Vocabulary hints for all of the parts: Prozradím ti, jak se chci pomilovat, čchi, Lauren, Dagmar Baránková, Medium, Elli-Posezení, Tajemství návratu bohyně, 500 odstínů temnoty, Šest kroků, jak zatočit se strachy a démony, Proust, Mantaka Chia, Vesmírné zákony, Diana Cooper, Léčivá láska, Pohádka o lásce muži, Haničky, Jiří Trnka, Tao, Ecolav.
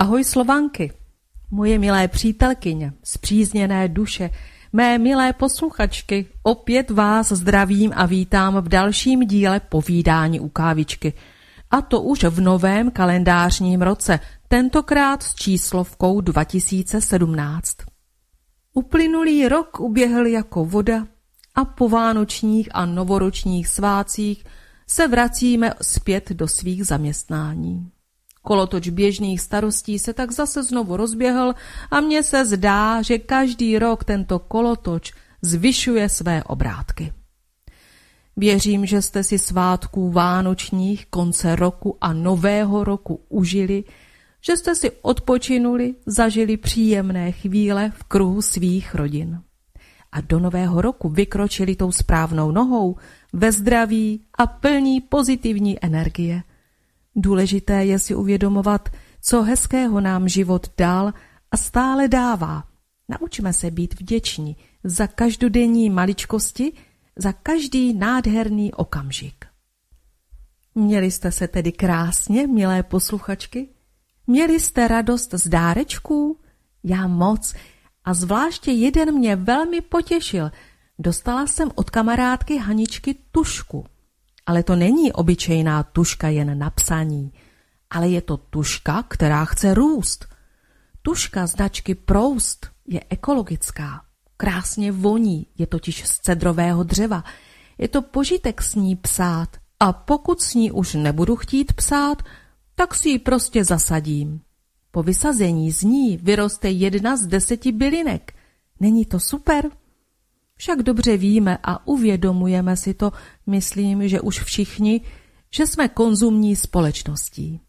Ahoj Slovanky, moje milé přítelkyně, spřízněné duše, mé milé posluchačky, opět vás zdravím a vítám v dalším díle Povídání u kávičky. A to už v novém kalendářním roce, tentokrát s číslovkou 2017. Uplynulý rok uběhl jako voda a po vánočních a novoročních svácích se vracíme zpět do svých zaměstnání. Kolotoč běžných starostí se tak zase znovu rozběhl a mně se zdá, že každý rok tento kolotoč zvyšuje své obrátky. Věřím, že jste si svátků vánočních, konce roku a nového roku užili, že jste si odpočinuli, zažili příjemné chvíle v kruhu svých rodin. A do nového roku vykročili tou správnou nohou ve zdraví a plní pozitivní energie. Důležité je si uvědomovat, co hezkého nám život dal a stále dává. Naučme se být vděční za každodenní maličkosti, za každý nádherný okamžik. Měli jste se tedy krásně, milé posluchačky? Měli jste radost z dárečků? Já moc. A zvláště jeden mě velmi potěšil. Dostala jsem od kamarádky Haničky tušku. Ale to není obyčejná tužka jen na psaní, ale je to tužka, která chce růst. Tužka značky Proust je ekologická, krásně voní, je totiž z cedrového dřeva. Je to požitek s ní psát a pokud s ní už nebudu chtít psát, tak si ji prostě zasadím. Po vysazení z ní vyroste 1 z 10 bylinek. Není to super? Však dobře víme a uvědomujeme si to, myslím, že už všichni, že jsme konzumní společností.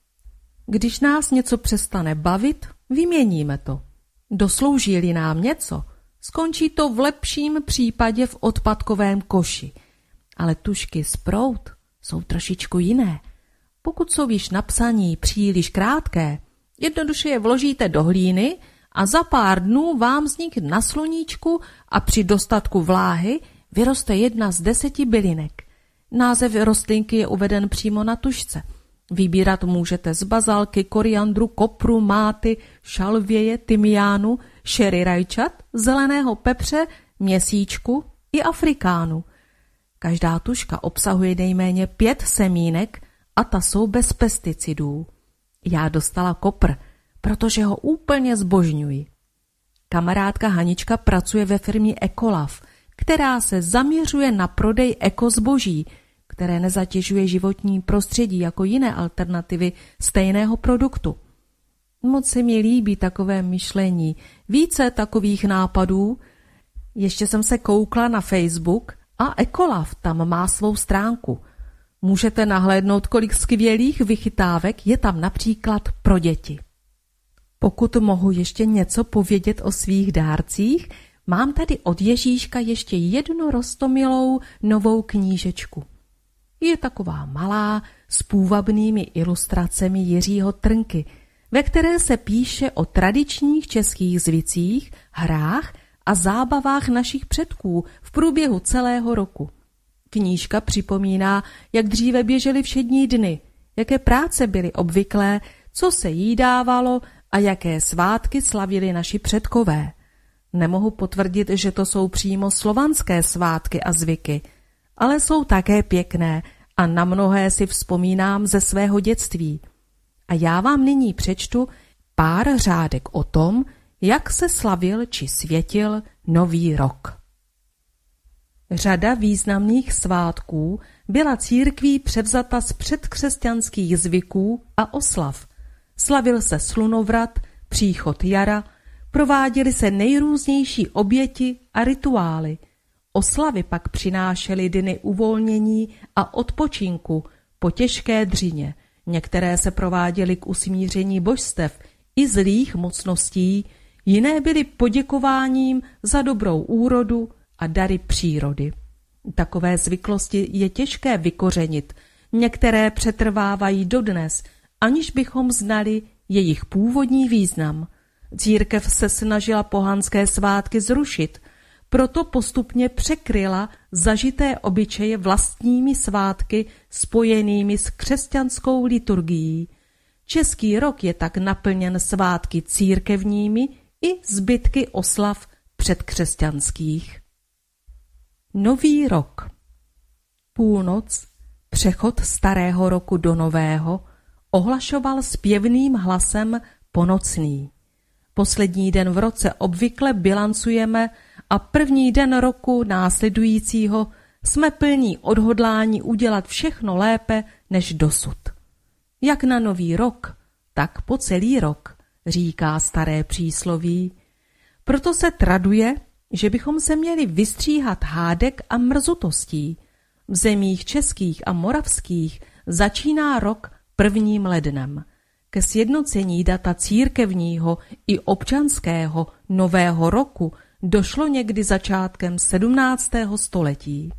Když nás něco přestane bavit, vyměníme to. Doslouží-li nám něco, skončí to v lepším případě v odpadkovém koši. Ale tužky z prout jsou trošičku jiné. Pokud jsou již napsaní příliš krátké, jednoduše je vložíte do hlíny a za pár dnů vám z nich na sluníčku a při dostatku vláhy vyroste 1 z 10 bylinek. Název rostlinky je uveden přímo na tužce. Vybírat můžete z bazalky, koriandru, kopru, máty, šalvěje, tymiánu, šery rajčat, zeleného pepře, měsíčku i afrikánu. Každá tužka obsahuje nejméně 5 semínek a ta jsou bez pesticidů. Já dostala kopr, protože ho úplně zbožňuji. Kamarádka Hanička pracuje ve firmě Ecolav, která se zaměřuje na prodej ekozboží, které nezatěžuje životní prostředí jako jiné alternativy stejného produktu. Moc se mi líbí takové myšlení, více takových nápadů. Ještě jsem se koukla na Facebook a Ecolav tam má svou stránku. Můžete nahlédnout, kolik skvělých vychytávek je tam například pro děti. Pokud mohu ještě něco povědět o svých dárcích, mám tady od Ježíška ještě jednu roztomilou novou knížečku. Je taková malá, s půvabnými ilustracemi Jiřího Trnky, ve které se píše o tradičních českých zvicích, hrách a zábavách našich předků v průběhu celého roku. Knížka připomíná, jak dříve běžely všední dny, jaké práce byly obvyklé, co se jí dávalo a jaké svátky slavili naši předkové. Nemohu potvrdit, že to jsou přímo slovanské svátky a zvyky, ale jsou také pěkné a na mnohé si vzpomínám ze svého dětství. A já vám nyní přečtu pár řádek o tom, jak se slavil či světil nový rok. Řada významných svátků byla církví převzata z předkřesťanských zvyků a oslav. Slavil se slunovrat, příchod jara, prováděly se nejrůznější oběti a rituály. Oslavy pak přinášely dny uvolnění a odpočinku po těžké dřině. Některé se prováděly k usmíření božstev i zlých mocností, jiné byly poděkováním za dobrou úrodu a dary přírody. Takové zvyklosti je těžké vykořenit, některé přetrvávají dodnes, aniž bychom znali jejich původní význam. Církev se snažila pohanské svátky zrušit, proto postupně překryla zažité obyčeje vlastními svátky spojenými s křesťanskou liturgií. Český rok je tak naplněn svátky církevními i zbytky oslav předkřesťanských. Nový rok. Půlnoc, přechod starého roku do nového, ohlašoval zpěvným hlasem ponocný. Poslední den v roce obvykle bilancujeme a první den roku následujícího jsme plní odhodlání udělat všechno lépe než dosud. Jak na nový rok, tak po celý rok, říká staré přísloví. Proto se traduje, že bychom se měli vystříhat hádek a mrzutostí. V zemích českých a moravských začíná rok 1. lednem. Ke sjednocení data církevního i občanského nového roku došlo někdy začátkem 17. století.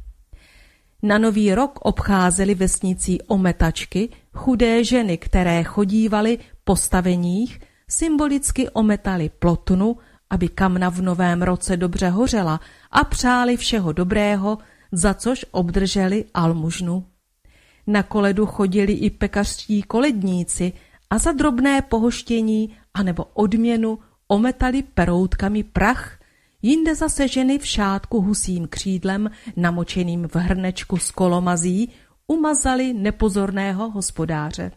Na nový rok obcházely vesnicí ometačky, chudé ženy, které chodívaly po staveních, symbolicky ometaly plotnu, aby kamna v novém roce dobře hořela, a přáli všeho dobrého, za což obdrželi almužnu. Na koledu chodili i pekařští koledníci a za drobné pohoštění anebo odměnu ometali peroutkami prach, jinde zase ženy v šátku husím křídlem, namočeným v hrnečku s kolomazí, umazali nepozorného hospodáře.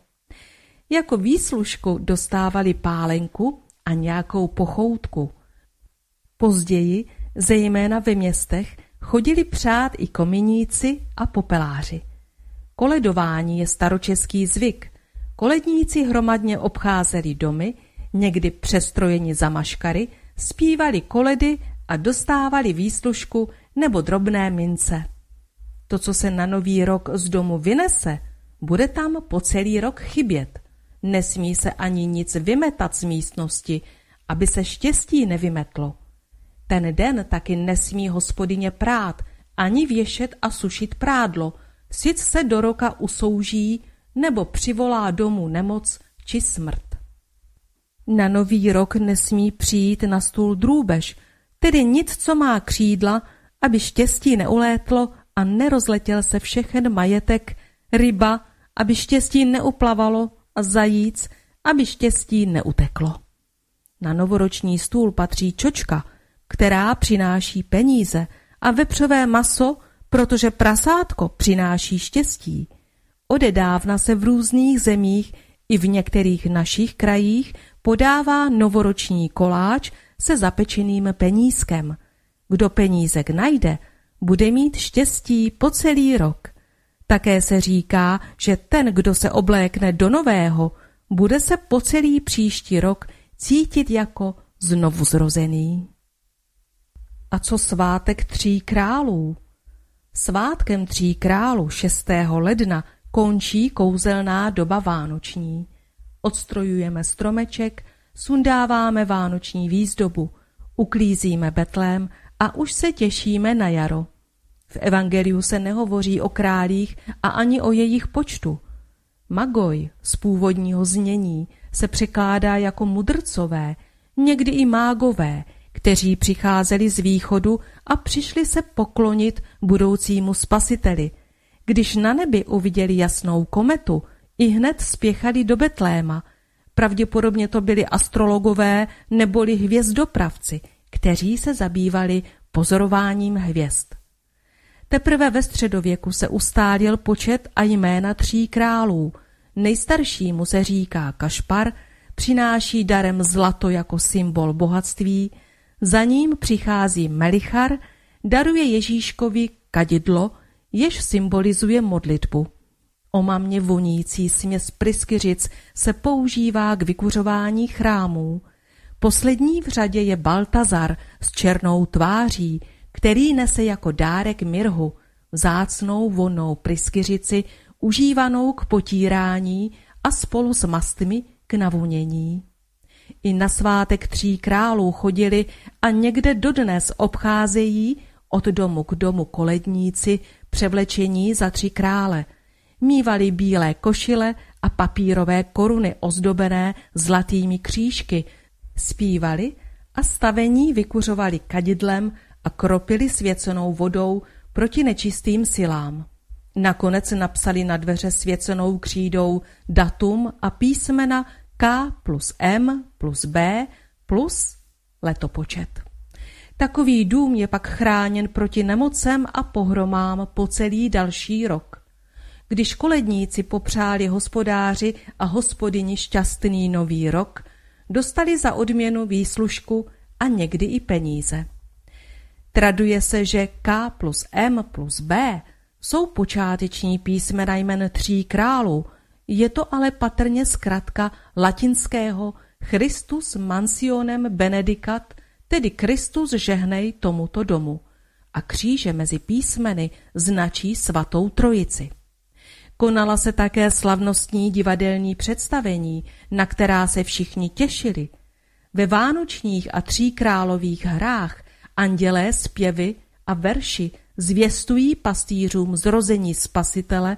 Jako výslužku dostávali pálenku a nějakou pochoutku. Později, zejména ve městech, chodili přát i kominíci a popeláři. Koledování je staročeský zvyk. Koledníci hromadně obcházeli domy, někdy přestrojeni za maškary, zpívali koledy a dostávali výslužku nebo drobné mince. To, co se na nový rok z domu vynese, bude tam po celý rok chybět. Nesmí se ani nic vymetat z místnosti, aby se štěstí nevymetlo. Ten den taky nesmí hospodyně prát, ani věšet a sušit prádlo, sic se do roka usouží nebo přivolá domů nemoc či smrt. Na nový rok nesmí přijít na stůl drůbež, tedy nic, co má křídla, aby štěstí neulétlo a nerozletěl se všechen majetek, ryba, aby štěstí neuplavalo, a zajíc, aby štěstí neuteklo. Na novoroční stůl patří čočka, která přináší peníze, a vepřové maso, protože prasátko přináší štěstí. Odedávna se v různých zemích i v některých našich krajích podává novoroční koláč se zapečeným penízkem. Kdo penízek najde, bude mít štěstí po celý rok. Také se říká, že ten, kdo se oblékne do nového, bude se po celý příští rok cítit jako znovuzrozený. A co svátek 3 králů? Svátkem 3 králů 6. ledna končí kouzelná doba vánoční. Odstrojujeme stromeček, sundáváme vánoční výzdobu, uklízíme betlém a už se těšíme na jaro. V evangeliu se nehovoří o králích a ani o jejich počtu. Magoj z původního znění se překládá jako mudrcové, někdy i mágové, kteří přicházeli z východu a přišli se poklonit budoucímu spasiteli. Když na nebi uviděli jasnou kometu, ihned spěchali do Betléma. Pravděpodobně to byli astrologové neboli hvězdopravci, kteří se zabývali pozorováním hvězd. Teprve ve středověku se ustálil počet a jména 3 králů. Nejstaršímu se říká Kašpar, přináší darem zlato jako symbol bohatství, za ním přichází Melichar, daruje Ježíškovi kadidlo, jež symbolizuje modlitbu. Omamně vonící směs pryskyřic se používá k vykuřování chrámů. Poslední v řadě je Baltazar s černou tváří, který nese jako dárek mirhu, vzácnou vonnou pryskyřici, užívanou k potírání a spolu s mastmi k navunění. I na svátek 3 králů chodili a někde dodnes obcházejí od domu k domu koledníci převlečení za 3 krále. Mívali bílé košile a papírové koruny ozdobené zlatými křížky, zpívali a stavení vykuřovali kadidlem a kropili svěcenou vodou proti nečistým silám. Nakonec napsali na dveře svěcenou křídou datum a písmena K+M+B+ letopočet. Takový dům je pak chráněn proti nemocem a pohromám po celý další rok. Když koledníci popřáli hospodáři a hospodyni šťastný nový rok, dostali za odměnu výslužku a někdy i peníze. Traduje se, že K+M+B jsou počáteční písmena jmen tří králů, je to ale patrně zkratka latinského Christus mansionem benedicat, tedy Kristus žehnej tomuto domu, a kříže mezi písmeny značí svatou trojici. Konala se také slavnostní divadelní představení, na která se všichni těšili. Ve vánočních a tříkrálových hrách andělé zpěvy a verši zvěstují pastýřům zrození Spasitele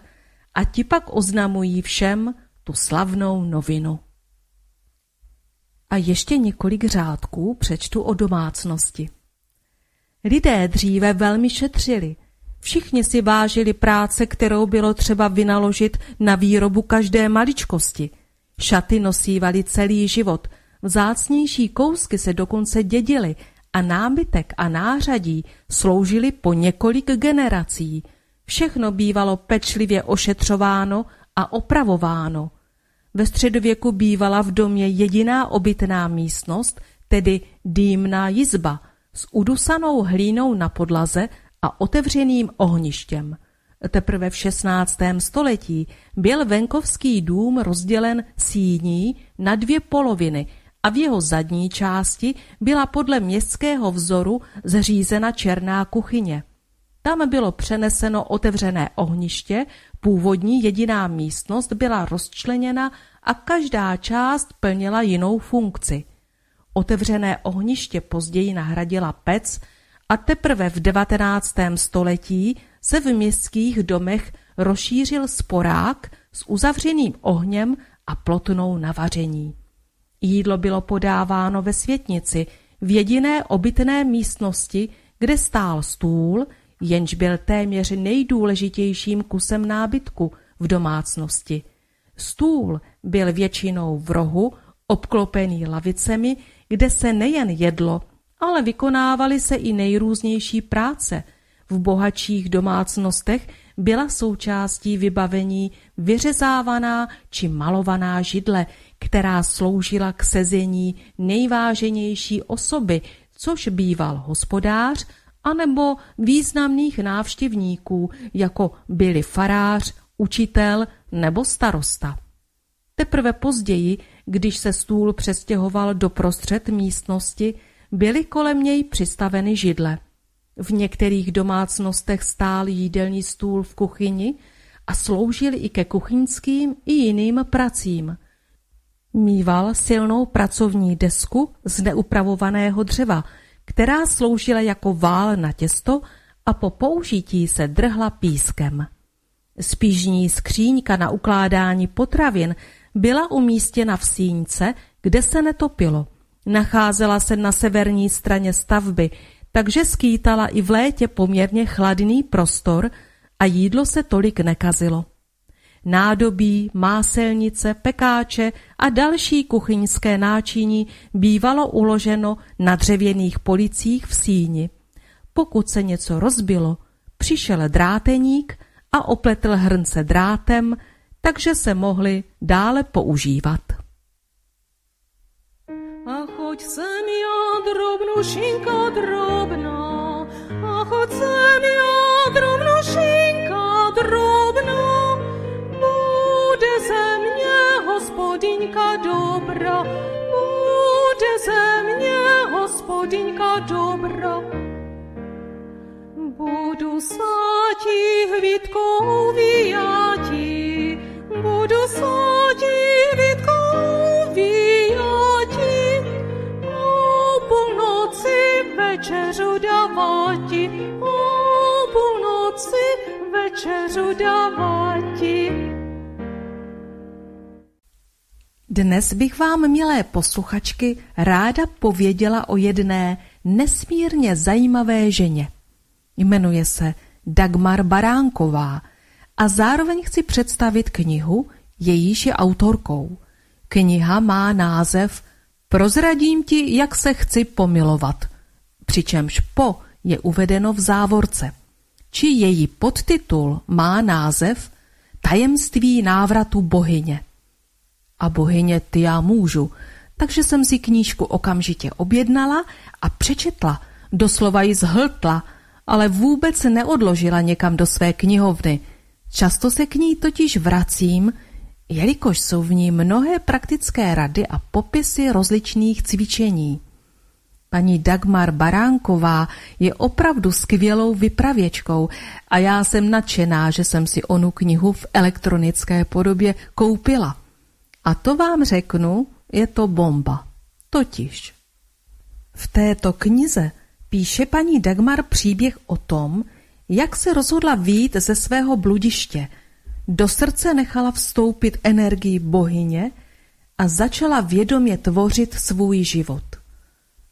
a ti pak oznamují všem tu slavnou novinu. A ještě několik řádků přečtu o domácnosti. Lidé dříve velmi šetřili. Všichni si vážili práce, kterou bylo třeba vynaložit na výrobu každé maličkosti. Šaty nosívali celý život, vzácnější kousky se dokonce dědily a nábytek a nářadí sloužili po několik generací. Všechno bývalo pečlivě ošetřováno a opravováno. Ve středověku bývala v domě jediná obytná místnost, tedy dýmná jizba, s udusanou hlínou na podlaze a otevřeným ohništěm. Teprve v 16. století byl venkovský dům rozdělen síní na dvě poloviny a v jeho zadní části byla podle městského vzoru zřízena černá kuchyně. Tam bylo přeneseno otevřené ohniště, původní jediná místnost byla rozčleněna a každá část plnila jinou funkci. Otevřené ohniště později nahradila pec a teprve v 19. století se v městských domech rozšířil sporák s uzavřeným ohněm a plotnou na vaření. Jídlo bylo podáváno ve světnici, v jediné obytné místnosti, kde stál stůl, jenž byl téměř nejdůležitějším kusem nábytku v domácnosti. Stůl byl většinou v rohu, obklopený lavicemi, kde se nejen jedlo, ale vykonávaly se i nejrůznější práce. V bohatších domácnostech byla součástí vybavení vyřezávaná či malovaná židle, která sloužila k sezení nejváženější osoby, což býval hospodář, anebo významných návštěvníků, jako byli farář, učitel nebo starosta. Teprve později, když se stůl přestěhoval doprostřed místnosti, byly kolem něj přistaveny židle. V některých domácnostech stál jídelní stůl v kuchyni a sloužil i ke kuchyňským i jiným pracím. Míval silnou pracovní desku z neupravovaného dřeva, která sloužila jako vál na těsto a po použití se drhla pískem. Spížní skříňka na ukládání potravin byla umístěna v sýnce, kde se netopilo. Nacházela se na severní straně stavby, takže skýtala i v létě poměrně chladný prostor a jídlo se tolik nekazilo. Nádobí, máselnice, pekáče a další kuchyňské náčiní bývalo uloženo na dřevěných policích v síni. Pokud se něco rozbilo, přišel dráteník a opletl hrnce drátem, takže se mohly dále používat. A choď sem já drobnušinka drobná, a choď sem já drobnušinka drobná, bude ze mě hospodinka dobra, bude ze mě hospodinka dobra. Budu sáti hvítkou vyjati, budu sáti hvítkou vyjati, o půlnoci večeřu davati, o půlnoci večeřu davati. Dnes bych vám, milé posluchačky, ráda pověděla o jedné nesmírně zajímavé ženě. Jmenuje se Dagmar Baránková a zároveň chci představit knihu, jejíž je autorkou. Kniha má název Prozradím ti, jak se chci pomilovat, přičemž po je uvedeno v závorce. Či její podtitul má název Tajemství návratu bohyně. A bohyně ty já můžu, takže jsem si knížku okamžitě objednala a přečetla, doslova ji zhltla, ale vůbec neodložila někam do své knihovny. Často se k ní totiž vracím, jelikož jsou v ní mnohé praktické rady a popisy rozličných cvičení. Paní Dagmar Baránková je opravdu skvělou vypravěčkou a já jsem nadšená, že jsem si onu knihu v elektronické podobě koupila. A to vám řeknu, je to bomba. Totiž. V této knize píše paní Dagmar příběh o tom, jak se rozhodla vyjít ze svého bludiště. Do srdce nechala vstoupit energii bohyně a začala vědomě tvořit svůj život.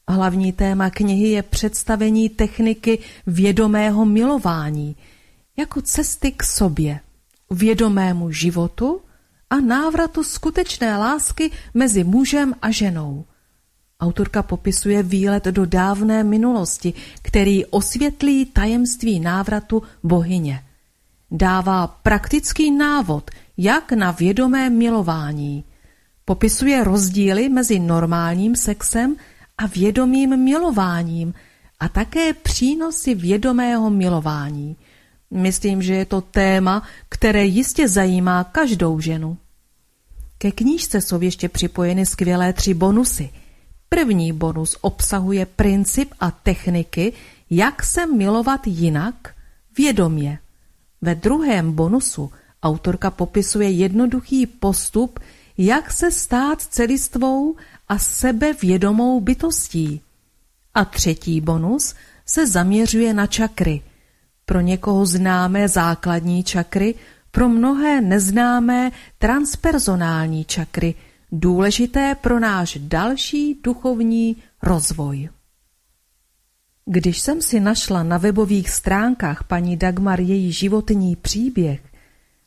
Hlavní téma knihy je představení techniky vědomého milování jako cesty k sobě, vědomému životu a návratu skutečné lásky mezi mužem a ženou. Autorka popisuje výlet do dávné minulosti, který osvětlí tajemství návratu bohyně. Dává praktický návod, jak na vědomé milování. Popisuje rozdíly mezi normálním sexem a vědomým milováním a také přínosy vědomého milování. Myslím, že je to téma, které jistě zajímá každou ženu. Ke knížce jsou ještě připojeny skvělé 3 bonusy. První bonus obsahuje princip a techniky, jak se milovat jinak, vědomě. Ve druhém bonusu autorka popisuje jednoduchý postup, jak se stát celistvou a sebevědomou bytostí. A třetí bonus se zaměřuje na čakry. Pro někoho známé základní čakry, pro mnohé neznámé transpersonální čakry, důležité pro náš další duchovní rozvoj. Když jsem si našla na webových stránkách paní Dagmar její životní příběh,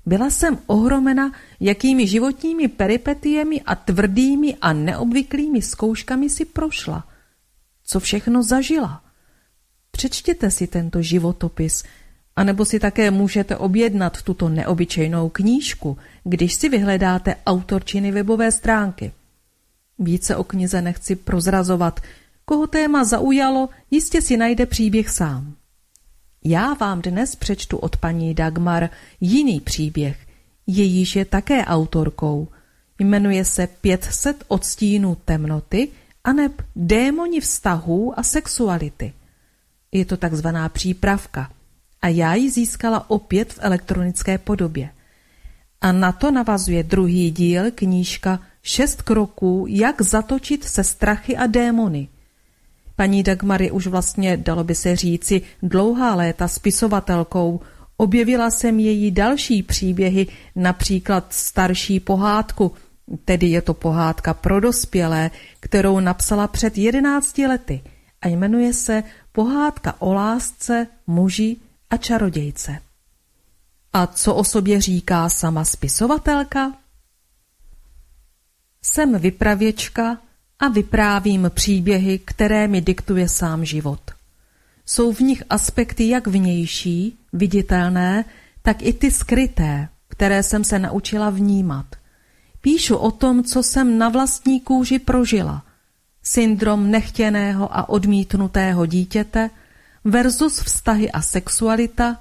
byla jsem ohromena, jakými životními peripetiemi a tvrdými a neobvyklými zkouškami si prošla. Co všechno zažila. Přečtěte si tento životopis, anebo si také můžete objednat tuto neobyčejnou knížku, když si vyhledáte autorčiny webové stránky. Více o knize nechci prozrazovat. Koho téma zaujalo, jistě si najde příběh sám. Já vám dnes přečtu od paní Dagmar jiný příběh, jejíž je také autorkou. Jmenuje se 500 odstínů temnoty aneb démoni vztahů a sexuality. Je to takzvaná přípravka a já ji získala opět v elektronické podobě. A na to navazuje druhý díl knížka 6 kroků, jak zatočit se strachy a démony. Paní Dagmar je už vlastně, dalo by se říci, dlouhá léta spisovatelkou. Objevila jsem její další příběhy, například starší pohádku, tedy je to pohádka pro dospělé, kterou napsala před 11 lety a jmenuje se Pohádka o lásce, muži a čarodějce. A co o sobě říká sama spisovatelka? Jsem vypravěčka a vyprávím příběhy, které mi diktuje sám život. Jsou v nich aspekty jak vnější, viditelné, tak i ty skryté, které jsem se naučila vnímat. Píšu o tom, co jsem na vlastní kůži prožila. Syndrom nechtěného a odmítnutého dítěte versus vztahy a sexualita,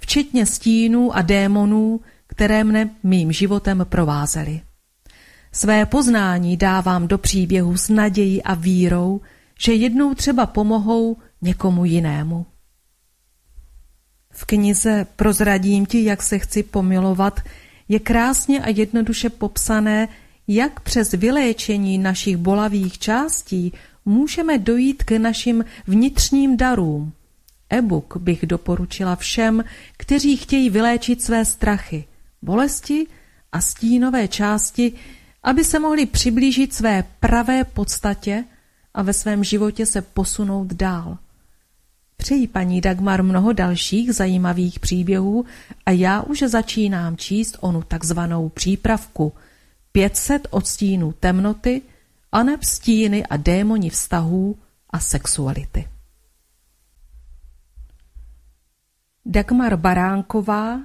včetně stínů a démonů, které mne mým životem provázely. Své poznání dávám do příběhu s nadějí a vírou, že jednou třeba pomohou někomu jinému. V knize Prozradím ti, jak se chci pomilovat, je krásně a jednoduše popsané, jak přes vyléčení našich bolavých částí můžeme dojít k našim vnitřním darům. E-book bych doporučila všem, kteří chtějí vyléčit své strachy, bolesti a stínové části, aby se mohli přiblížit své pravé podstatě a ve svém životě se posunout dál. Přeji paní Dagmar mnoho dalších zajímavých příběhů a já už začínám číst onu takzvanou přípravku 500 odstínů temnoty, aneb stíny a démoni vztahů a sexuality. Dagmar Baránková,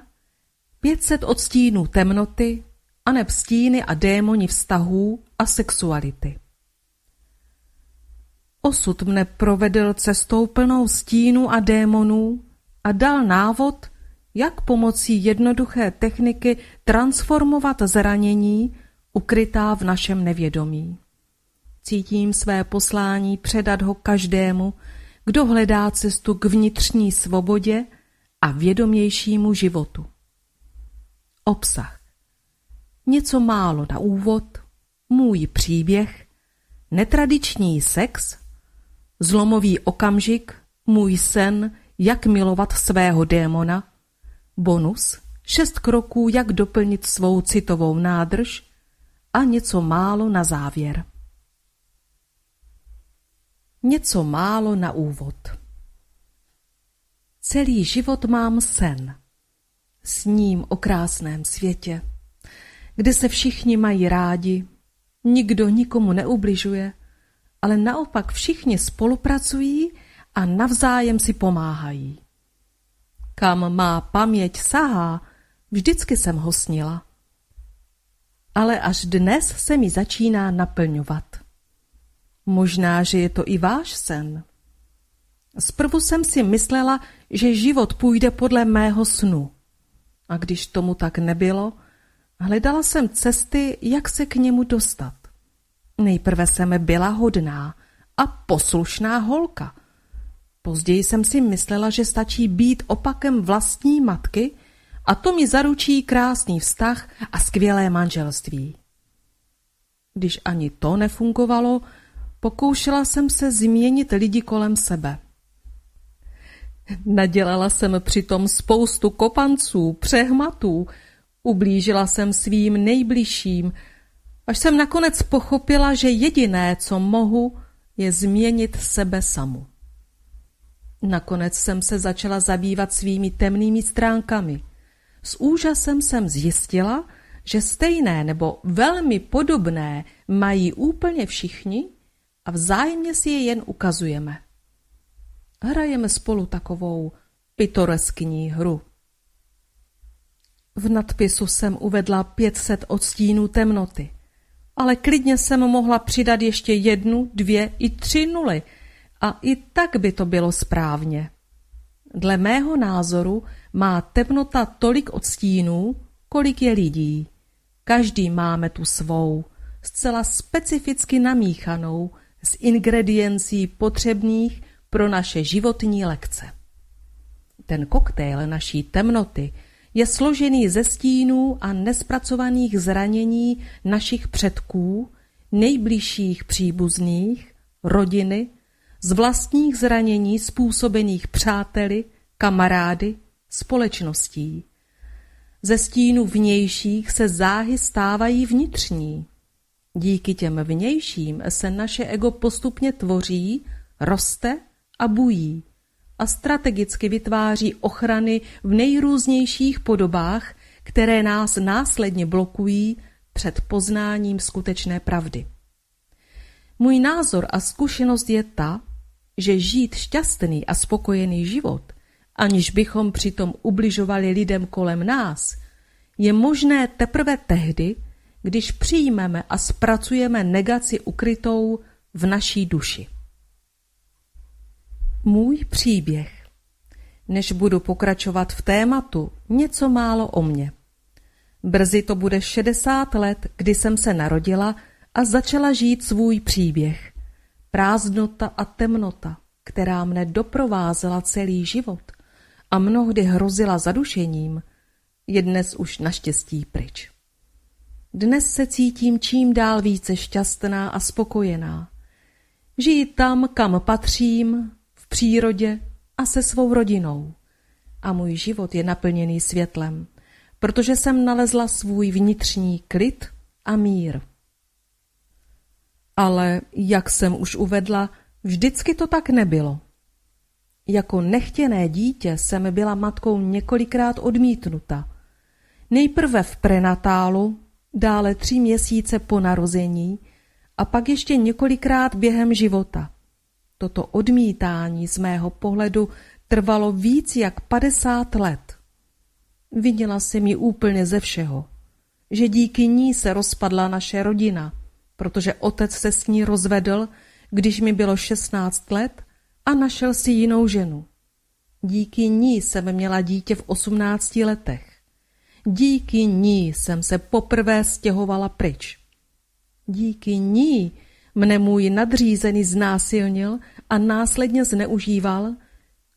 500 odstínů temnoty, aneb stíny a démoni vztahů a sexuality. Osud mne provedl cestou plnou stínů a démonů a dal návod, jak pomocí jednoduché techniky transformovat zranění, ukrytá v našem nevědomí. Cítím své poslání předat ho každému, kdo hledá cestu k vnitřní svobodě a vědomějšímu životu. Obsah. Něco málo na úvod, můj příběh, netradiční sex, zlomový okamžik, můj sen, jak milovat svého démona, bonus, 6 kroků, jak doplnit svou citovou nádrž a něco málo na závěr. Něco málo na úvod. Celý život mám sen. Sním o krásném světě, kde se všichni mají rádi, nikdo nikomu neubližuje, ale naopak všichni spolupracují a navzájem si pomáhají. Kam má paměť sahá, vždycky jsem ho snila. Ale až dnes se mi začíná naplňovat. Možná, že je to i váš sen. Zprvu jsem si myslela, že život půjde podle mého snu. A když tomu tak nebylo, hledala jsem cesty, jak se k němu dostat. Nejprve jsem byla hodná a poslušná holka. Později jsem si myslela, že stačí být opakem vlastní matky a to mi zaručí krásný vztah a skvělé manželství. Když ani to nefungovalo, pokoušela jsem se změnit lidi kolem sebe. Nadělala jsem přitom spoustu kopanců, přehmatů, ublížila jsem svým nejbližším, až jsem nakonec pochopila, že jediné, co mohu, je změnit sebe samu. Nakonec jsem se začala zabývat svými temnými stránkami. S úžasem jsem zjistila, že stejné nebo velmi podobné mají úplně všichni a vzájemně si je jen ukazujeme. Hrajeme spolu takovou pitoreskní hru. V nadpisu jsem uvedla 500 odstínů temnoty, ale klidně jsem mohla přidat ještě 1, 2 i 3 nuly a i tak by to bylo správně. Dle mého názoru má temnota tolik odstínů, kolik je lidí. Každý máme tu svou, zcela specificky namíchanou z ingrediencí potřebných pro naše životní lekce. Ten koktejl naší temnoty je složený ze stínů a nespracovaných zranění našich předků, nejbližších příbuzných, rodiny, z vlastních zranění způsobených přáteli, kamarády, společností. Ze stínů vnějších se záhy stávají vnitřní. Díky těm vnějším se naše ego postupně tvoří, roste a bují a strategicky vytváří ochrany v nejrůznějších podobách, které nás následně blokují před poznáním skutečné pravdy. Můj názor a zkušenost je ta, že žít šťastný a spokojený život, aniž bychom přitom ubližovali lidem kolem nás, je možné teprve tehdy, když přijmeme a zpracujeme negaci ukrytou v naší duši. Můj příběh. Než budu pokračovat v tématu, něco málo o mně. Brzy to bude 60 let, kdy jsem se narodila a začala žít svůj příběh. Prázdnota a temnota, která mne doprovázela celý život a mnohdy hrozila zadušením, je dnes už naštěstí pryč. Dnes se cítím čím dál více šťastná a spokojená. Žiji tam, kam patřím, v přírodě a se svou rodinou. A můj život je naplněný světlem, protože jsem nalezla svůj vnitřní klid a mír. Ale, jak jsem už uvedla, vždycky to tak nebylo. Jako nechtěné dítě jsem byla matkou několikrát odmítnuta. Nejprve v prenatálu, dále 3 měsíce po narození a pak ještě několikrát během života. Toto odmítání z mého pohledu trvalo víc jak 50 let. Viděla jsem ji úplně ze všeho. Že díky ní se rozpadla naše rodina, protože otec se s ní rozvedl, když mi bylo 16 let a našel si jinou ženu. Díky ní jsem měla dítě v 18 letech. Díky ní jsem se poprvé stěhovala pryč. Díky ní mne můj nadřízený znásilnil a následně zneužíval,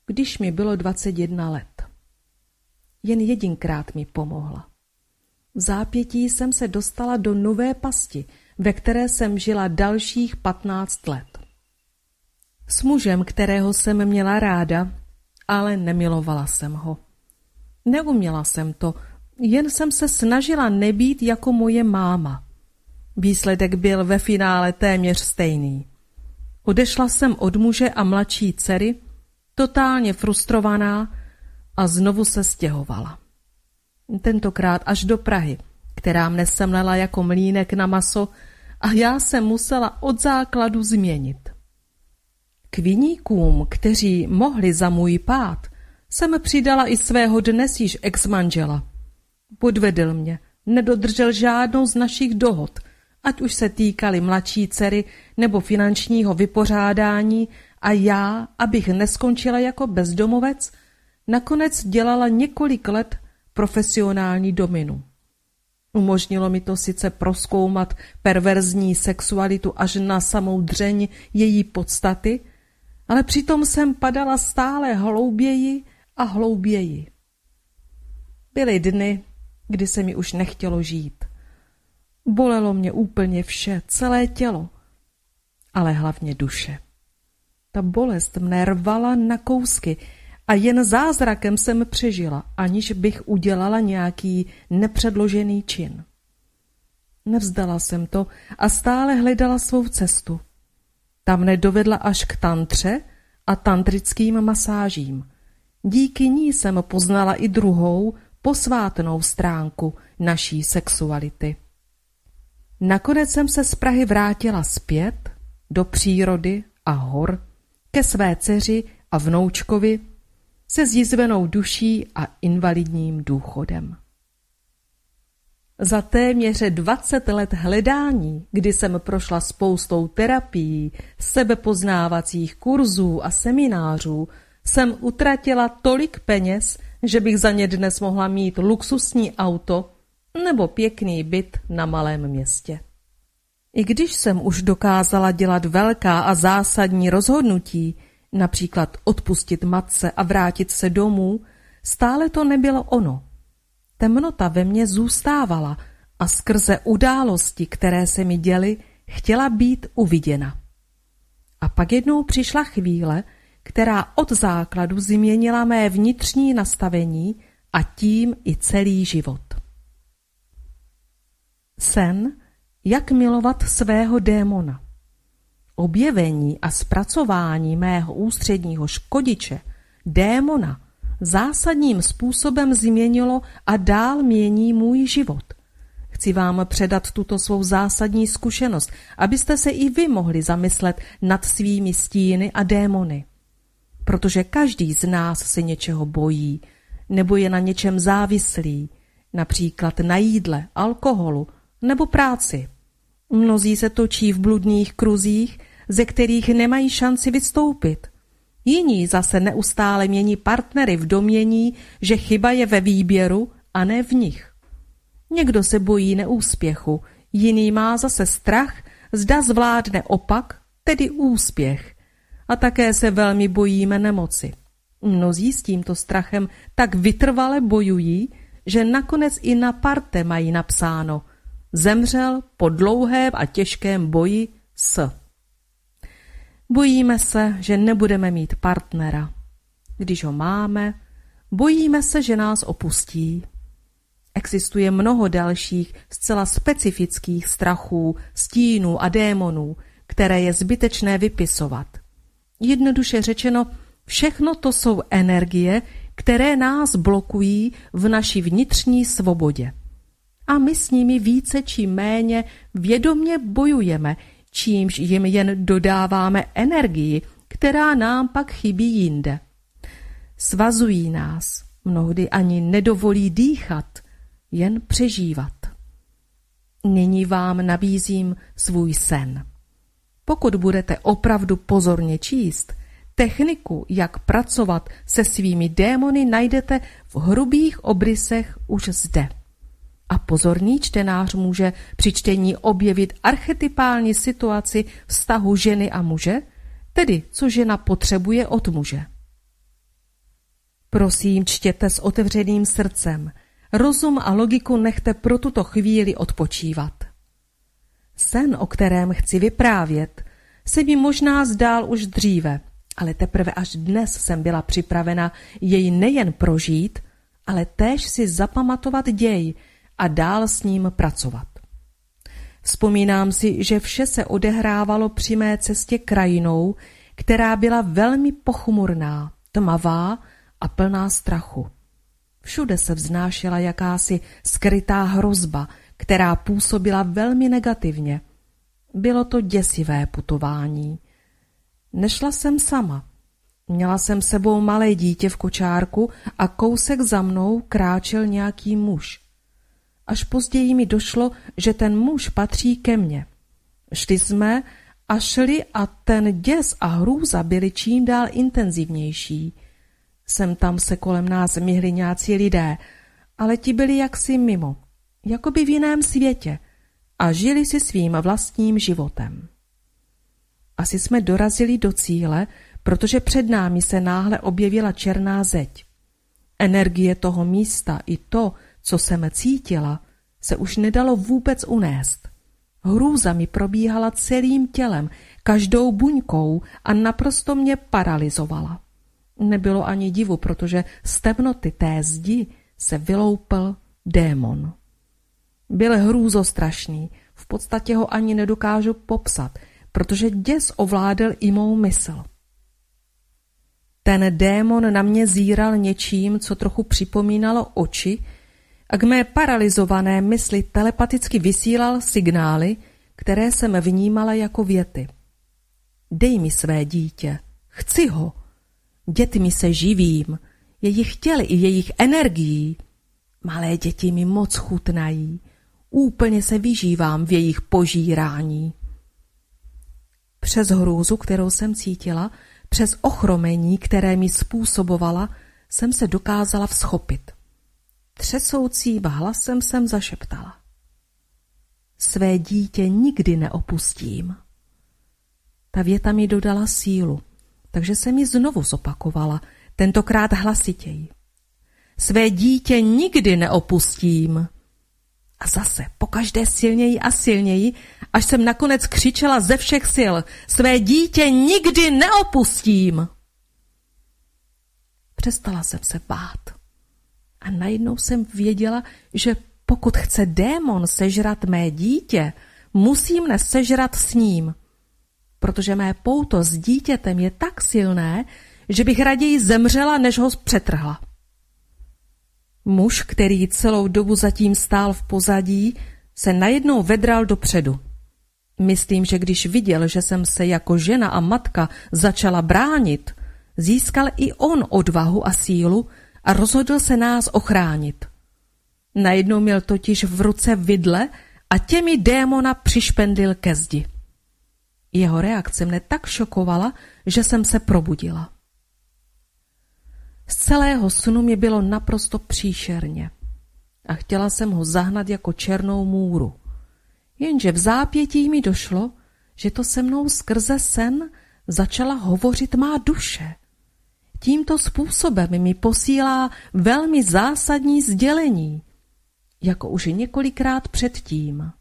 když mi bylo 21 let. Jen jedinkrát mi pomohla. V zápětí jsem se dostala do nové pasti, ve které jsem žila dalších 15 let. S mužem, kterého jsem měla ráda, ale nemilovala jsem ho. Neuměla jsem to, jen jsem se snažila nebýt jako moje máma. Výsledek byl ve finále téměř stejný. Odešla jsem od muže a mladší dcery, totálně frustrovaná, a znovu se stěhovala. Tentokrát až do Prahy, která mne semlela jako mlýnek na maso a já se musela od základu změnit. K viníkům, kteří mohli za můj pád, jsem přidala i svého dnes již ex-manžela. Podvedl mě, nedodržel žádnou z našich dohod, ať už se týkaly mladší dcery nebo finančního vypořádání, a já, abych neskončila jako bezdomovec, nakonec dělala několik let profesionální dominu. Umožnilo mi to sice prozkoumat perverzní sexualitu až na samou dřeň její podstaty, ale přitom jsem padala stále hlouběji a hlouběji. Byly dny, kdy se mi už nechtělo žít. Bolelo mě úplně vše, celé tělo, ale hlavně duše. Ta bolest mne rvala na kousky a jen zázrakem jsem přežila, aniž bych udělala nějaký nepředložený čin. Nevzdala jsem to a stále hledala svou cestu. Ta mne dovedla až k tantře a tantrickým masážím. Díky ní jsem poznala i druhou, posvátnou stránku naší sexuality. Nakonec jsem se z Prahy vrátila zpět do přírody a hor, ke své dceři a vnoučkovi, se zjizvenou duší a invalidním důchodem. Za téměř 20 let hledání, kdy jsem prošla spoustou terapií, sebepoznávacích kurzů a seminářů, jsem utratila tolik peněz, že bych za ně dnes mohla mít luxusní auto nebo pěkný byt na malém městě. I když jsem už dokázala dělat velká a zásadní rozhodnutí, například odpustit matce a vrátit se domů, stále to nebylo ono. Temnota ve mně zůstávala a skrze události, které se mi děly, chtěla být uviděna. A pak jednou přišla chvíle, která od základu změnila mé vnitřní nastavení a tím i celý život. Sen, jak milovat svého démona. Objevení a zpracování mého ústředního škodiče, démona, zásadním způsobem změnilo a dál mění můj život. Chci vám předat tuto svou zásadní zkušenost, abyste se i vy mohli zamyslet nad svými stíny a démony. Protože každý z nás se něčeho bojí, nebo je na něčem závislý, například na jídle, alkoholu nebo práci. Mnozí se točí v bludných kruzích, ze kterých nemají šanci vystoupit. Jiní zase neustále mění partnery v domnění, že chyba je ve výběru a ne v nich. Někdo se bojí neúspěchu, jiný má zase strach, zda zvládne opak, tedy úspěch. A také se velmi bojíme nemoci. Mnozí s tímto strachem tak vytrvale bojují, že nakonec i na parte mají napsáno: zemřel po dlouhém a těžkém boji s. Bojíme se, že nebudeme mít partnera. Když ho máme, bojíme se, že nás opustí. Existuje mnoho dalších zcela specifických strachů, stínů a démonů, které je zbytečné vypisovat. Jednoduše řečeno, Všechno to jsou energie, které nás blokují v naší vnitřní svobodě. A my s nimi více či méně vědomě bojujeme, čímž jim jen dodáváme energii, která nám pak chybí jinde. Svazují nás, mnohdy ani nedovolí dýchat, jen přežívat. Nyní vám nabízím svůj sen. Pokud budete opravdu pozorně číst, techniku, jak pracovat se svými démony, najdete v hrubých obrysech už zde. A pozorný čtenář může při čtení objevit archetypální situaci vztahu ženy a muže, tedy co žena potřebuje od muže. Prosím, čtěte s otevřeným srdcem. Rozum a logiku nechte pro tuto chvíli odpočívat. Sen, o kterém chci vyprávět, se mi možná zdál už dříve, ale teprve až dnes jsem byla připravena jej nejen prožít, ale též si zapamatovat děj a dál s ním pracovat. Vzpomínám si, že vše se odehrávalo při mé cestě krajinou, která byla velmi pochmurná, tmavá a plná strachu. Všude se vznášela jakási skrytá hrozba, která působila velmi negativně. Bylo to děsivé putování. Nešla jsem sama. Měla jsem sebou malé dítě v kočárku a kousek za mnou kráčel nějaký muž. Až později mi došlo, že ten muž patří ke mně. Šli jsme a šli a ten děs a hrůza byly čím dál intenzivnější. Sem tam se kolem nás myhli nějací lidé, ale ti byli jaksi mimo, jakoby v jiném světě, a žili si svým vlastním životem. Asi jsme dorazili do cíle, protože před námi se náhle objevila černá zeď. Energie toho místa i to, co jsem cítila, se už nedalo vůbec unést. Hrůza mi probíhala celým tělem, každou buňkou a naprosto mě paralyzovala. Nebylo ani divu, protože z temnoty té zdi se vyloupl démon. Byl hrůzostrašný, v podstatě ho ani nedokážu popsat, protože děs ovládl i mou mysl. Ten démon na mě zíral něčím, co trochu připomínalo oči, a k mé paralyzované mysli telepaticky vysílal signály, které jsem vnímala jako věty. Dej mi své dítě, chci ho, dětmi se živím, jejich těly i jejich energií. Malé děti mi moc chutnají, úplně se vyžívám v jejich požírání. Přes hrůzu, kterou jsem cítila, přes ochromení, které mi způsobovala, jsem se dokázala vzchopit. Třesoucím hlasem jsem zašeptala. Své dítě nikdy neopustím. Ta věta mi dodala sílu, takže se mi znovu zopakovala, tentokrát hlasitěji. Své dítě nikdy neopustím. A zase, pokaždé silněji a silněji, až jsem nakonec křičela ze všech sil. Své dítě nikdy neopustím. Přestala jsem se bát. A najednou jsem věděla, že pokud chce démon sežrat mé dítě, musí mne sežrat s ním. Protože mé pouto s dítětem je tak silné, že bych raději zemřela, než ho přetrhla. Muž, který celou dobu zatím stál v pozadí, se najednou vedral dopředu. Myslím, že když viděl, že jsem se jako žena a matka začala bránit, získal i on odvahu a sílu a rozhodl se nás ochránit. Najednou měl totiž v ruce vidle a těmi démona přišpendlil ke zdi. Jeho reakce mne tak šokovala, že jsem se probudila. Z celého snu mi bylo naprosto příšerně a chtěla jsem ho zahnat jako černou můru. Jenže v zápětí mi došlo, že to se mnou skrze sen začala hovořit má duše. Tímto způsobem mi posílá velmi zásadní sdělení, jako už několikrát předtím.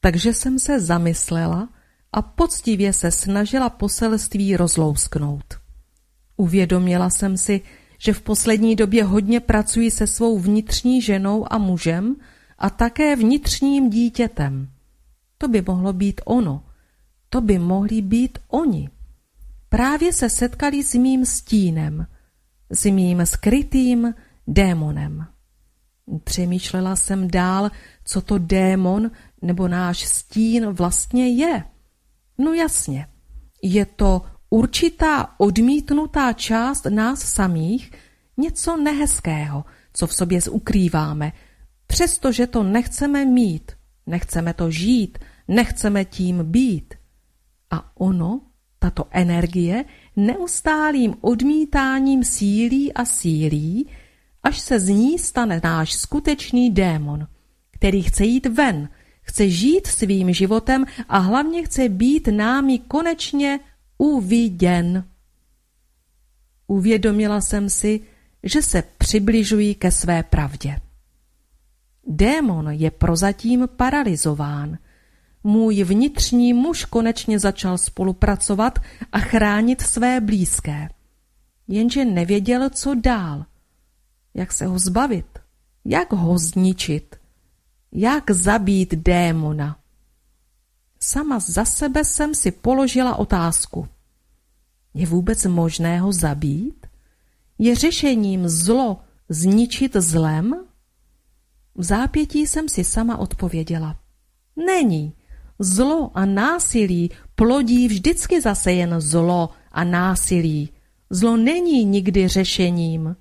Takže jsem se zamyslela a poctivě se snažila poselství rozlousknout. Uvědomila jsem si, že v poslední době hodně pracuji se svou vnitřní ženou a mužem a také vnitřním dítětem. To by mohlo být ono, to by mohli být oni. právě se setkali s mým stínem, s mým skrytým démonem. Přemýšlela jsem dál, co to démon nebo náš stín vlastně je. No jasně, je to určitá odmítnutá část nás samých, něco nehezkého, co v sobě ukrýváme, přestože to nechceme mít, nechceme to žít, nechceme tím být. A ono, tato energie, neustálým odmítáním sílí, až se z ní stane náš skutečný démon, který chce jít ven, chce žít svým životem a hlavně chce být námi konečně uviděn. Uvědomila jsem si, že se přibližují ke své pravdě. Démon je prozatím paralyzován. Můj vnitřní muž konečně začal spolupracovat a chránit své blízké. Jenže nevěděl, co dál. Jak se ho zbavit? Jak ho zničit? Jak zabít démona? Sama za sebe jsem si položila otázku. Je vůbec možné ho zabít? Je řešením zlo zničit zlem? V zápětí jsem si sama odpověděla. Není. Zlo a násilí plodí vždycky zase jen zlo a násilí. Zlo není nikdy řešením.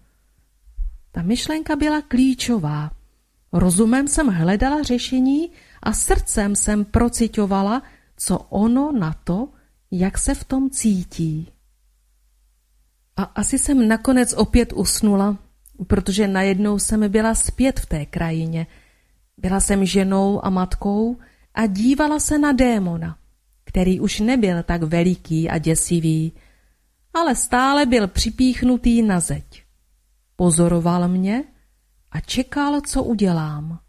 Ta myšlenka byla klíčová. Rozumem jsem hledala řešení a srdcem jsem prociťovala, co ono na to, jak se v tom cítí. A asi jsem nakonec opět usnula, protože najednou jsem byla zpět v té krajině. Byla jsem ženou a matkou a dívala se na démona, který už nebyl tak veliký a děsivý, ale stále byl připíchnutý na zeď. Pozoroval mě a čekal, co udělám.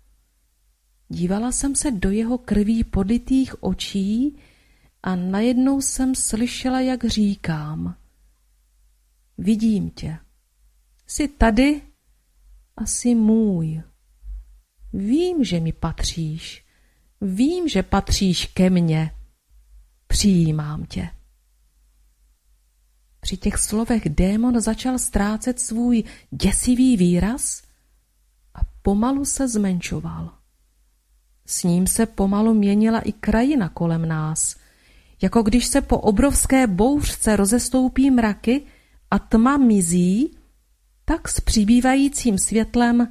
Dívala jsem se do jeho krví podlitých očí a najednou jsem slyšela, jak říkám. Vidím tě. Jsi tady a jsi můj. Vím, že mi patříš. Vím, že patříš ke mně. Přijímám tě. Při těch slovech démon začal ztrácet svůj děsivý výraz a pomalu se zmenšoval. S ním se pomalu měnila i krajina kolem nás. Jako když se po obrovské bouřce rozestoupí mraky a tma mizí, tak s přibývajícím světlem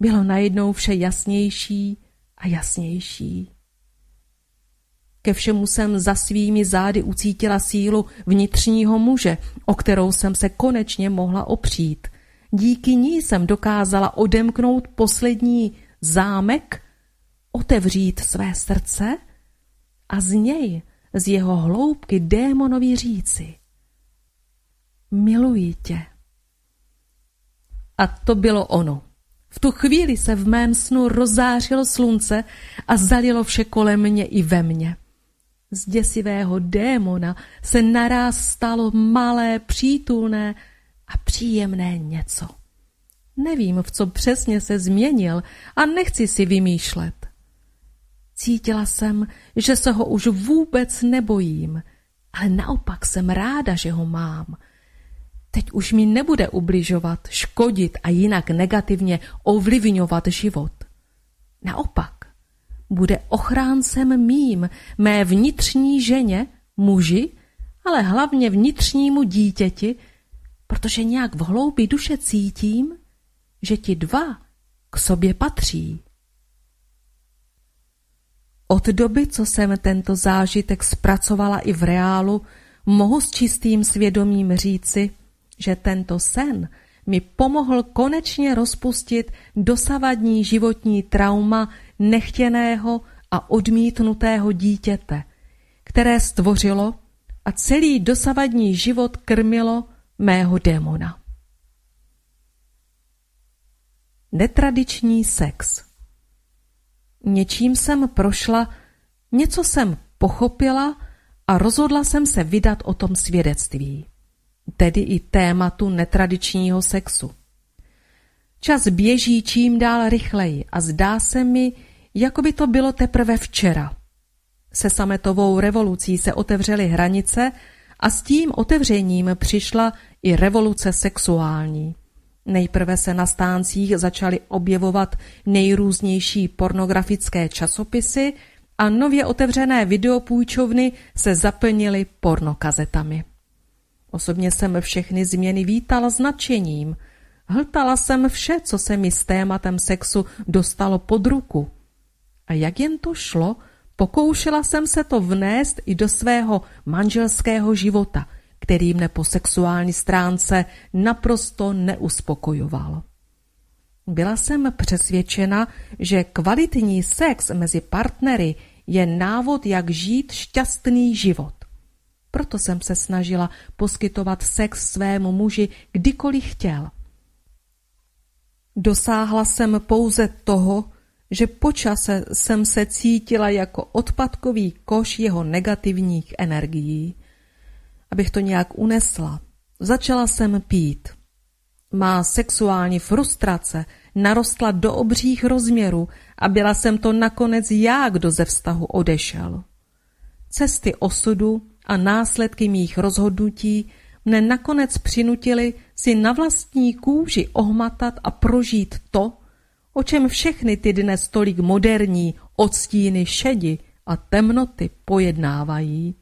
bylo najednou vše jasnější a jasnější. Ke všemu jsem za svými zády ucítila sílu vnitřního muže, o kterou jsem se konečně mohla opřít. Díky ní jsem dokázala odemknout poslední zámek, otevřít své srdce a z něj, z jeho hloubky démonovi říci. Miluji tě. A to bylo ono. V tu chvíli se v mém snu rozzářilo slunce a zalilo vše kolem mě i ve mně. Z děsivého démona se naráz stalo malé, přítulné a příjemné něco. Nevím, v co přesně se změnil a nechci si vymýšlet. Cítila jsem, že se ho už vůbec nebojím, ale naopak jsem ráda, že ho mám. Teď už mi nebude ubližovat, škodit a jinak negativně ovlivňovat život. Naopak, bude ochráncem mým, mé vnitřní ženě, muži, ale hlavně vnitřnímu dítěti, protože nějak v hloubi duše cítím, že ti dva k sobě patří. Od doby, co jsem tento zážitek zpracovala i v reálu, mohu s čistým svědomím říci, že tento sen mi pomohl konečně rozpustit dosavadní životní trauma nechtěného a odmítnutého dítěte, které stvořilo a celý dosavadní život krmilo mého démona. Netradiční sex. Něčím jsem prošla, něco jsem pochopila a rozhodla jsem se vydat o tom svědectví. Tedy i tématu netradičního sexu. Čas běží čím dál rychleji a zdá se mi, jako by to bylo teprve včera. Se sametovou revolucí se otevřely hranice a s tím otevřením přišla i revoluce sexuální. Nejprve se na stáncích začaly objevovat nejrůznější pornografické časopisy a nově otevřené videopůjčovny se zaplnily pornokazetami. Osobně jsem všechny změny vítala s nadšením. Hltala jsem vše, co se mi s tématem sexu dostalo pod ruku. A jak jen to šlo, pokoušela jsem se to vnést i do svého manželského života, který mne po sexuální stránce naprosto neuspokojoval. Byla jsem přesvědčena, že kvalitní sex mezi partnery je návod, jak žít šťastný život. Proto jsem se snažila poskytovat sex svému muži kdykoliv chtěl. Dosáhla jsem pouze toho, že po čase jsem se cítila jako odpadkový koš jeho negativních energií. Abych to nějak unesla, začala jsem pít. Má sexuální frustrace narostla do obřích rozměrů a byla jsem to nakonec já, kdo ze vztahu odešel. Cesty osudu a následky mých rozhodnutí mne nakonec přinutily si na vlastní kůži ohmatat a prožít to, o čem všechny ty dnes tolik moderní odstíny šedi a temnoty pojednávají.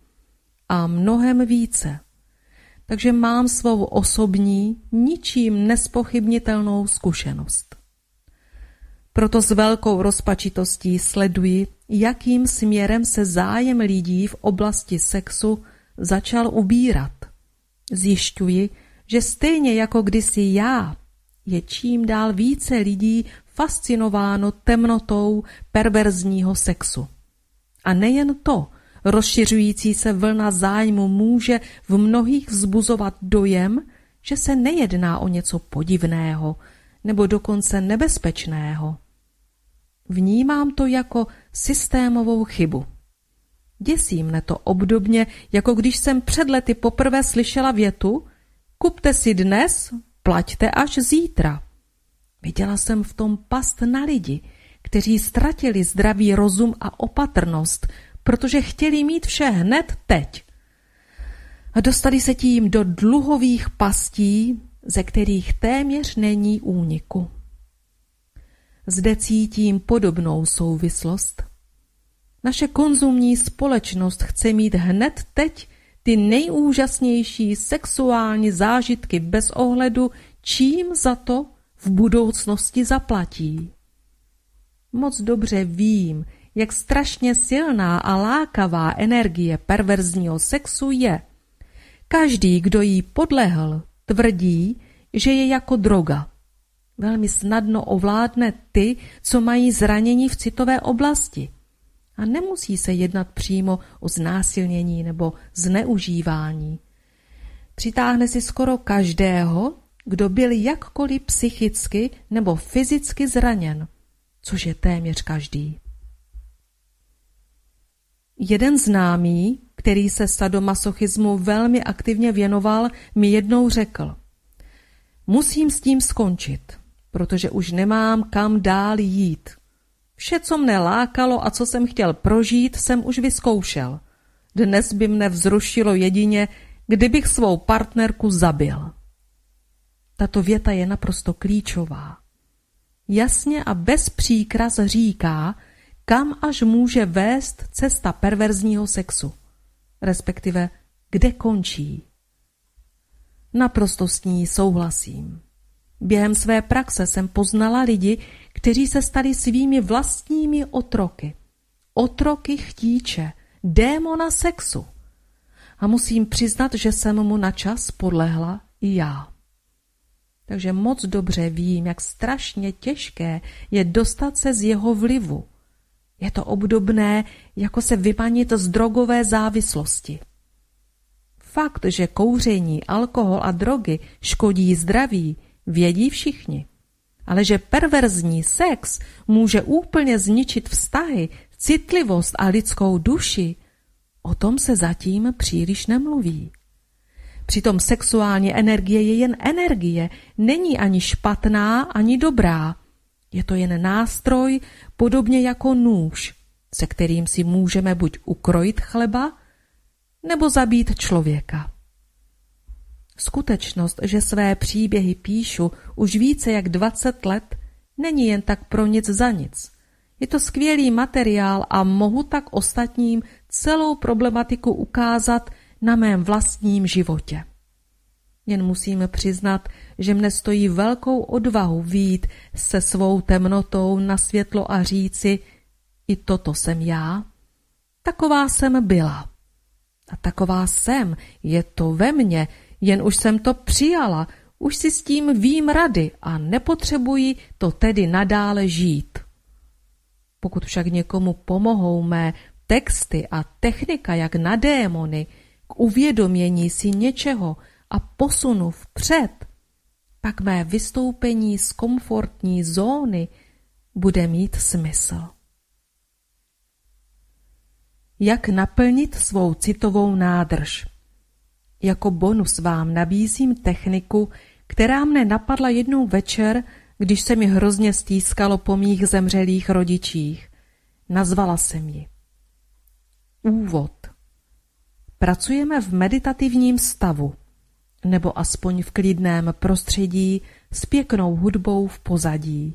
A mnohem více. Takže mám svou osobní, ničím nespochybnitelnou zkušenost. Proto s velkou rozpačitostí sleduji, jakým směrem se zájem lidí v oblasti sexu začal ubírat. Zjišťuji, že stejně jako kdysi já, je čím dál více lidí fascinováno temnotou perverzního sexu. A nejen to, rozšiřující se vlna zájmu může v mnohých vzbuzovat dojem, že se nejedná o něco podivného nebo dokonce nebezpečného. Vnímám to jako systémovou chybu. Děsí mne to obdobně, jako když jsem před lety poprvé slyšela větu "Kupte si dnes, plaťte až zítra." Viděla jsem v tom past na lidi, kteří ztratili zdravý rozum a opatrnost, protože chtěli mít vše hned teď. A dostali se tím do dluhových pastí, ze kterých téměř není úniku. Zde cítím podobnou souvislost. Naše konzumní společnost chce mít hned teď ty nejúžasnější sexuální zážitky bez ohledu, čím za to v budoucnosti zaplatí. Moc dobře vím, jak strašně silná a lákavá energie perverzního sexu je. Každý, kdo jí podlehl, tvrdí, že je jako droga. Velmi snadno ovládne ty, co mají zranění v citové oblasti. A nemusí se jednat přímo o znásilnění nebo zneužívání. Přitáhne si skoro každého, kdo byl jakkoliv psychicky nebo fyzicky zraněn, což je téměř každý. Jeden známý, který se sadomasochismu velmi aktivně věnoval, mi jednou řekl: "Musím s tím skončit, protože už nemám kam dál jít. Vše, co mne lákalo a co jsem chtěl prožít, jsem už vyzkoušel. Dnes by mne vzrušilo jedině, kdybych svou partnerku zabil." Tato věta je naprosto klíčová. Jasně a bez příkras říká, kam až může vést cesta perverzního sexu, respektive kde končí. Naprosto s ní souhlasím. Během své praxe jsem poznala lidi, kteří se stali svými vlastními otroky. Otroky chtíče, démona sexu. A musím přiznat, že jsem mu načas podlehla i já. Takže moc dobře vím, jak strašně těžké je dostat se z jeho vlivu. Je to obdobné, jako se vymanit z drogové závislosti. Fakt, že kouření, alkohol a drogy škodí zdraví, vědí všichni. Ale že perverzní sex může úplně zničit vztahy, citlivost a lidskou duši, o tom se zatím příliš nemluví. Přitom sexuální energie je jen energie, není ani špatná, ani dobrá. Je to jen nástroj, podobně jako nůž, se kterým si můžeme buď ukrojit chleba, nebo zabít člověka. Skutečnost, že své příběhy píšu už více jak 20 let, není jen tak pro nic za nic. Je to skvělý materiál a mohu tak ostatním celou problematiku ukázat na mém vlastním životě. Jen musím přiznat, že mne stojí velkou odvahu vyjít se svou temnotou na světlo a říci, i toto jsem já. Taková jsem byla. A taková jsem, je to ve mně, jen už jsem to přijala, už si s tím vím rady a nepotřebuji to tedy nadále žít. Pokud však někomu pomohou mé texty a technika jak na démony k uvědomění si něčeho a posunu vpřed, pak mé vystoupení z komfortní zóny bude mít smysl. Jak naplnit svou citovou nádrž? Jako bonus vám nabízím techniku, která mne napadla jednou večer, když se mi hrozně stýskalo po mých zemřelých rodičích. Nazvala jsem ji úvod. Pracujeme v meditativním stavu, nebo aspoň v klidném prostředí s pěknou hudbou v pozadí.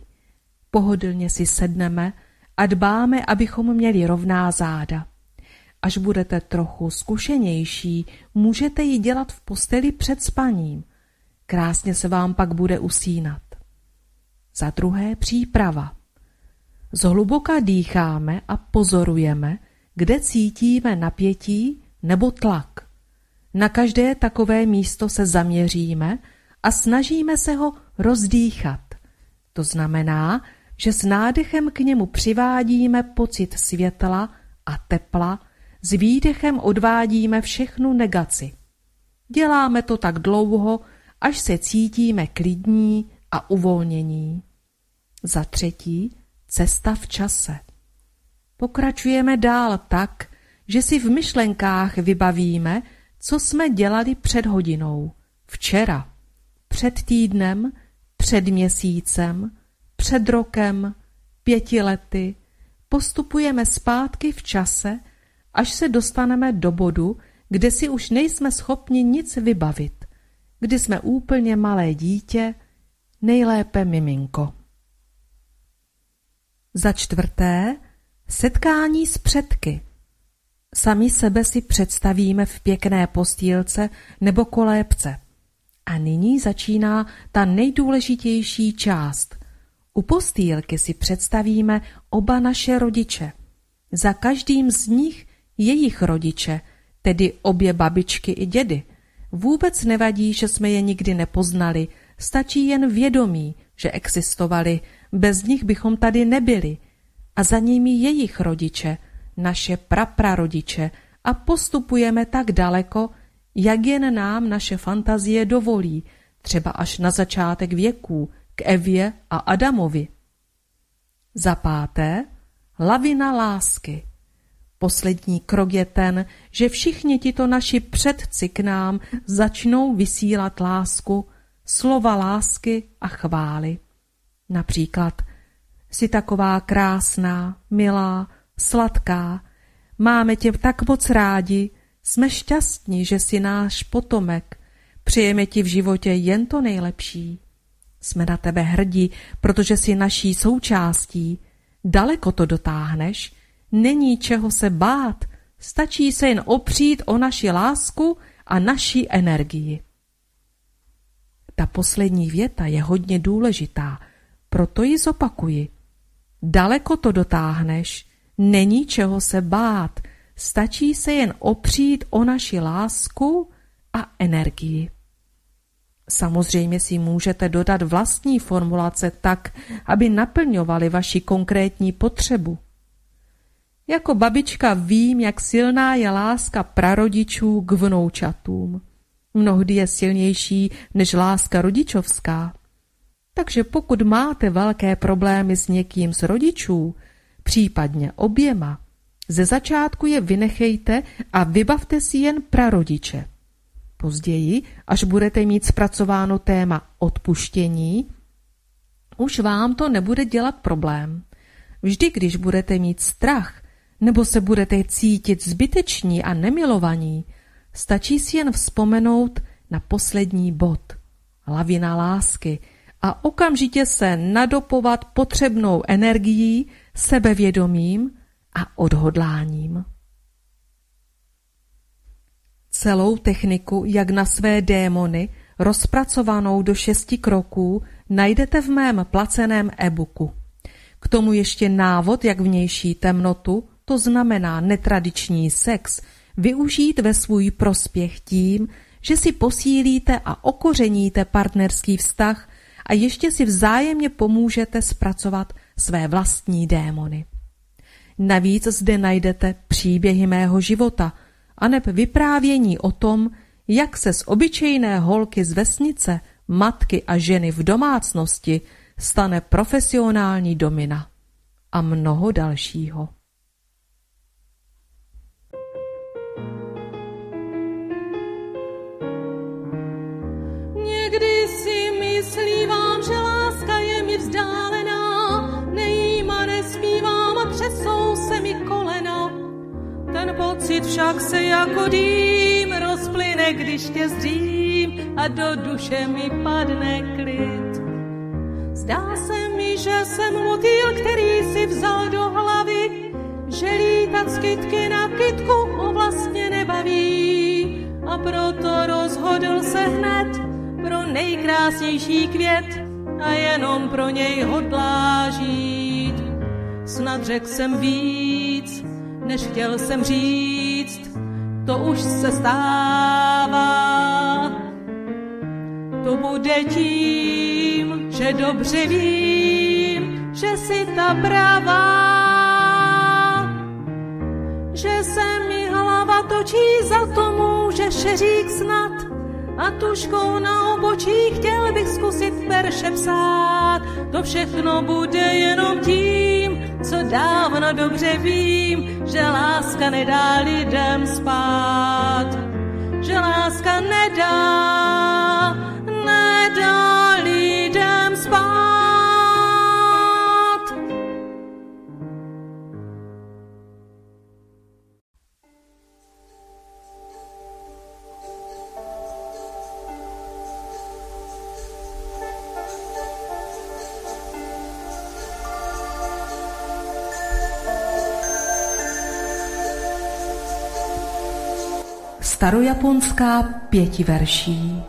Pohodlně si sedneme a dbáme, abychom měli rovná záda. Až budete trochu zkušenější, můžete ji dělat v posteli před spaním. Krásně se vám pak bude usínat. Za druhé příprava. Zhluboka dýcháme a pozorujeme, kde cítíme napětí nebo tlak. Na každé takové místo se zaměříme a snažíme se ho rozdýchat. To znamená, že s nádechem k němu přivádíme pocit světla a tepla, s výdechem odvádíme všechnu negaci. Děláme to tak dlouho, až se cítíme klidní a uvolnění. Za třetí, cesta v čase. Pokračujeme dál tak, že si v myšlenkách vybavíme, co jsme dělali před hodinou, včera, před týdnem, před měsícem, před rokem, 5 lety. Postupujeme zpátky v čase, až se dostaneme do bodu, kde si už nejsme schopni nic vybavit, kdy jsme úplně malé dítě, nejlépe miminko. Za čtvrté, setkání s předky. Sami sebe si představíme v pěkné postýlce nebo kolébce. A nyní začíná ta nejdůležitější část. U postýlky si představíme oba naše rodiče. Za každým z nich jejich rodiče, tedy obě babičky i dědy. Vůbec nevadí, že jsme je nikdy nepoznali, stačí jen vědomí, že existovali, bez nich bychom tady nebyli. A za nimi jejich rodiče, naše praprarodiče, a postupujeme tak daleko, jak jen nám naše fantazie dovolí, třeba až na začátek věků, k Evě a Adamovi. Za páté, lavina lásky. Poslední krok je ten, že všichni tito naši předci k nám začnou vysílat lásku, slova lásky a chvály. Například, jsi taková krásná, milá, sladká, máme tě tak moc rádi, jsme šťastní, že jsi náš potomek, přejeme ti v životě jen to nejlepší. Jsme na tebe hrdí, protože jsi naší součástí, daleko to dotáhneš, není čeho se bát, stačí se jen opřít o naši lásku a naší energii. Ta poslední věta je hodně důležitá, proto ji zopakuji. Daleko to dotáhneš, není čeho se bát, stačí se jen opřít o naši lásku a energii. Samozřejmě si můžete dodat vlastní formulace tak, aby naplňovaly vaši konkrétní potřebu. Jako babička vím, jak silná je láska prarodičů k vnoučatům. Mnohdy je silnější než láska rodičovská. Takže pokud máte velké problémy s někým z rodičů, případně oběma, ze začátku je vynechejte a vybavte si jen prarodiče. Později, až budete mít zpracováno téma odpuštění, už vám to nebude dělat problém. Vždy, když budete mít strach, nebo se budete cítit zbyteční a nemilovaní, stačí si jen vzpomenout na poslední bod, lavina lásky, a okamžitě se nadopovat potřebnou energií, sebevědomím a odhodláním. Celou techniku, jak na své démony, rozpracovanou do 6 kroků, najdete v mém placeném e-booku. K tomu ještě návod, jak vnější temnotu, to znamená netradiční sex, využít ve svůj prospěch tím, že si posílíte a okořeníte partnerský vztah a ještě si vzájemně pomůžete zpracovat své vlastní démony. Navíc zde najdete příběhy mého života, aneb vyprávění o tom, jak se z obyčejné holky z vesnice, matky a ženy v domácnosti stane profesionální domina a mnoho dalšího. Někdy si myslívám, že láska je mi vzdálená, nejím a nespívám a třesou se mi kolena. Ten pocit však se jako dým rozplyne, když tě zřím a do duše mi padne klid. Zdá se mi, že jsem motýl, který si vzal do hlavy, že lítat z kytky na kytku ho vlastně nebaví. A proto rozhodl se hned pro nejkrásnější květ a jenom pro něj hodlá žít. Snad řekl jsem víc, než chtěl jsem říct, to už se stává. To bude tím, že dobře vím, že jsi ta pravá. Že se mi hlava točí, za to může šeřík snad. A tužkou na obočí chtěl bych zkusit verše psát. To všechno bude jenom tím, co dávno dobře vím, že láska nedá lidem spát. Že láska nedá lidem spát. Starojaponská pětiverší.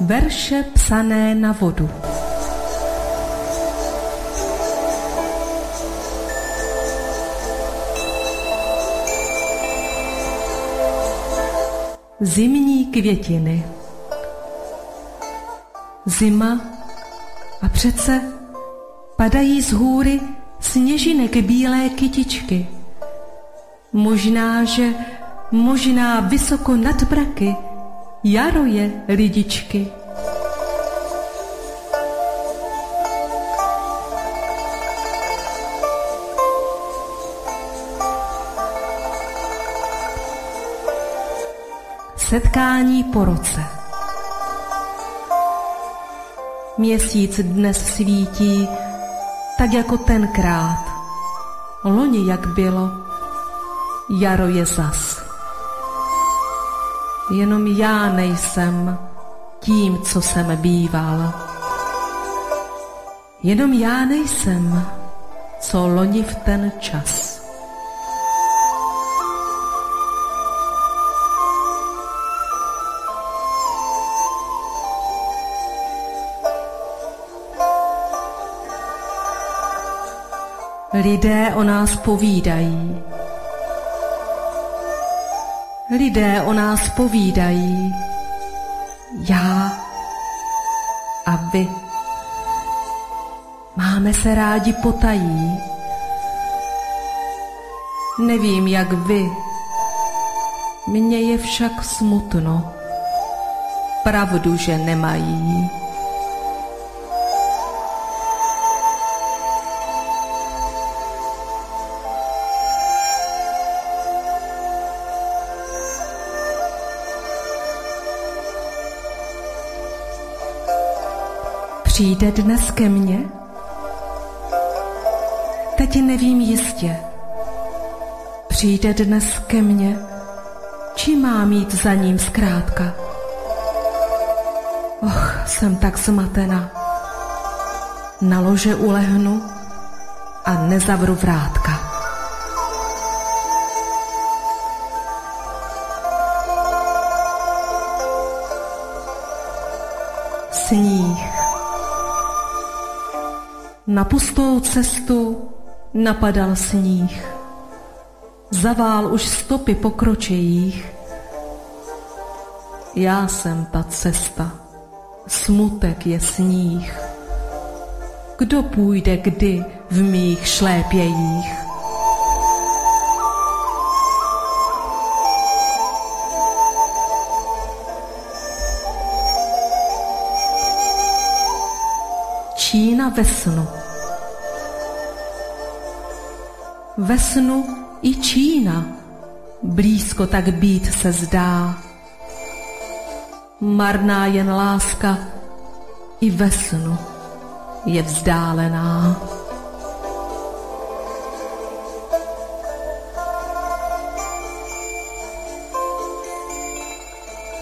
Verše psané na vodu. Zimní květiny. Zima a přece padají z hůry sněžinek bílé kytičky. Možná vysoko nad braky, jaro je lidičky. Setkání po roce. Měsíc dnes svítí, tak jako tenkrát. Loni jak bylo, jaro je zas. Jenom já nejsem tím, co jsem býval. Jenom já nejsem, co loni v ten čas. Lidé o nás povídají. Lidé o nás povídají, já a vy. Máme se rádi potají. Nevím, jak vy, mně je však smutno, pravdu, že nemají. Přijde dnes ke mně? Teď nevím jistě. Přijde dnes ke mně, či či mám jít za ním zkrátka? Och, jsem tak zmatena. Na lože ulehnu a nezavru vrátka. Sníh. Na pustou cestu napadal sníh. Zavál už stopy po kročejích. Já jsem ta cesta, smutek je sníh. Kdo půjde kdy v mých šlépějích? Čína ve snu. Ve snu i Čína, blízko tak být se zdá. Marná jen láska i ve snu je vzdálená.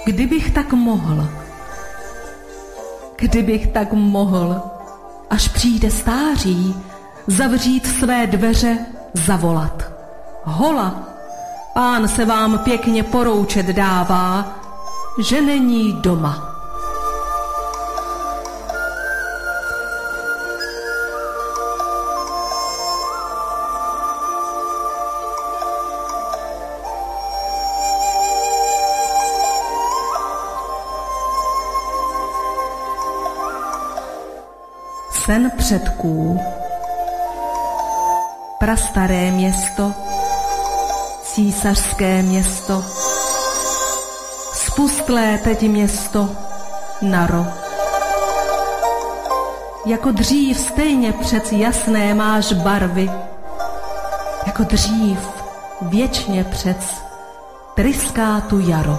Kdybych tak mohl, až přijde stáří, zavřít své dveře, zavolat. Hola, pán se vám pěkně poroučet dává, že není doma. Sen předků. Prastaré město, císařské město, spustlé teď město, naro. Jako dřív stejně přec jasné máš barvy, jako dřív věčně přec tryská tu jaro.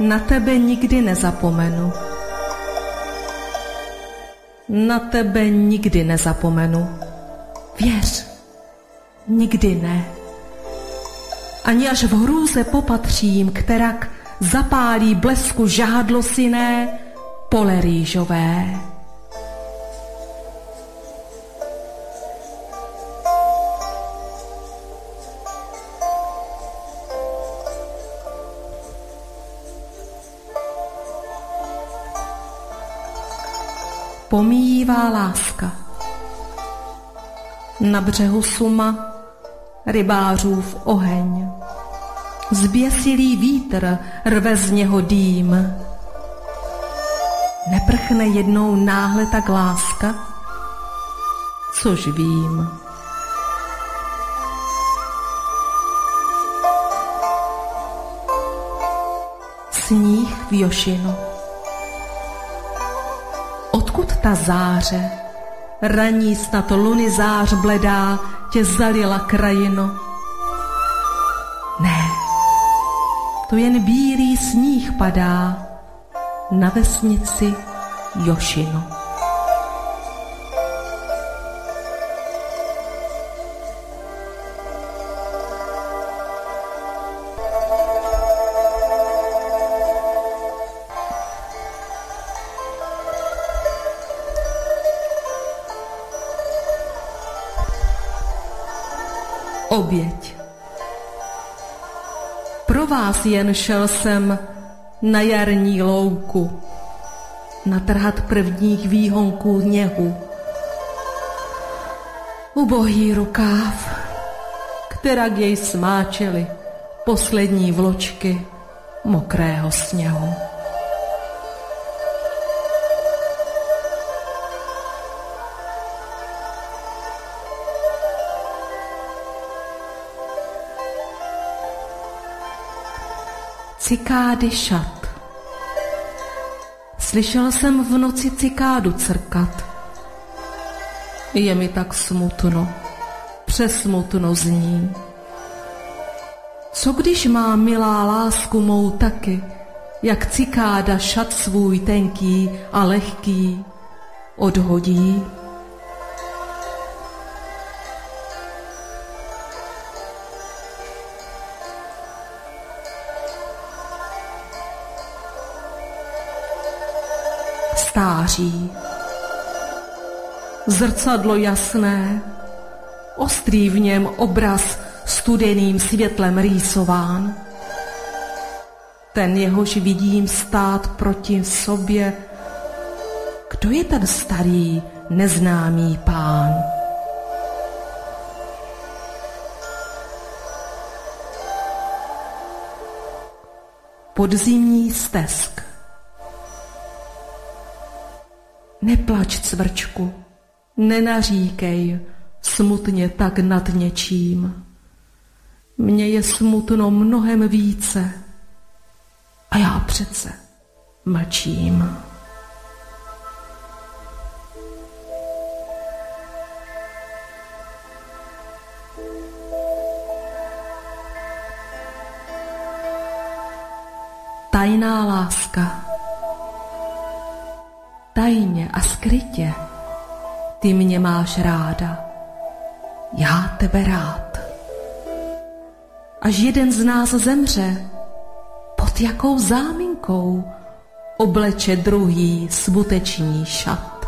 Na tebe nikdy nezapomenu. Věř, nikdy ne. Ani až v hrůze popatřím, kterak zapálí blesku žahadlo syné pole rýžové. Pomíjivá láska. Na břehu Suma rybářův oheň. Zběsilý vítr rve z něho dým. Neprchne jednou náhle tak láska, což vím. Sníh v Jošinu. Odkud ta záře, raní snad luny zář bledá, tě zalila krajino. Ne, to jen bílý sníh padá na vesnici Jošino. Oběť. Pro vás jen šel jsem na jarní louku, natrhat prvních výhonků něhu. Ubohý rukáv, kterak jej smáčely poslední vločky mokrého sněhu. Cikády šat. Slyšel jsem v noci cikádu crkat. Je mi tak smutno, přesmutno zní. Co když má milá lásku mou taky, jak cikáda šat svůj tenký a lehký, odhodí. Stáří. Zrcadlo jasné, ostrý v něm obraz studeným světlem rýsován. Ten, jehož vidím stát proti sobě, kdo je ten starý, neznámý pán? Podzimní stesk. Neplač, cvrčku, nenaříkej smutně tak nad něčím. Mně je smutno mnohem více a já přece mlčím. Tajná láska. Tajně a skrytě ty mě máš ráda, já tebe rád. Až jeden z nás zemře, pod jakou záminkou obleče druhý smuteční šat.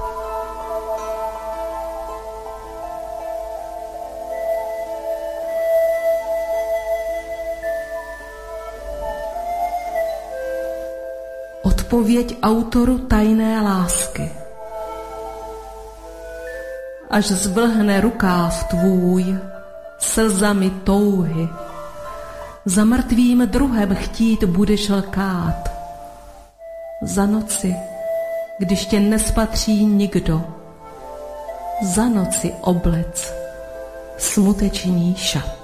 Odpověď autoru tajné lásky. Až zvlhne rukáv tvůj slzami touhy, za mrtvým druhem chtít budeš lkát. Za noci, když tě nespatří nikdo, za noci oblec smuteční šat.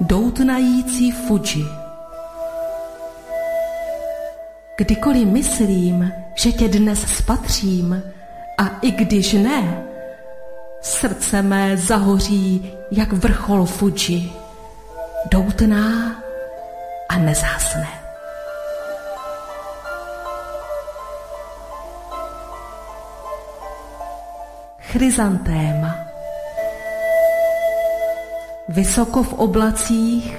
Doutnající Fuji. Kdykoliv myslím, že tě dnes spatřím, a i když ne, srdce mé zahoří jak vrchol Fuji, doutná a nezhasne. Chryzantéma. Vysoko v oblacích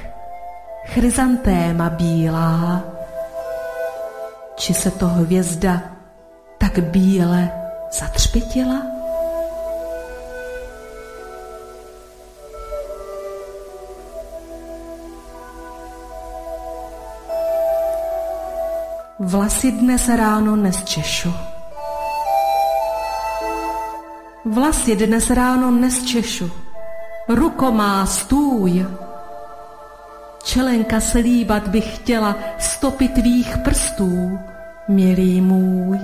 chryzantéma bílá, či se to hvězda tak bíle zatřpytila? Vlasy dnes ráno nesčešu. Vlasy dnes ráno nesčešu. Ruko má stůj. Čelenka se líbat bych chtěla stopy tvých prstů, milý můj.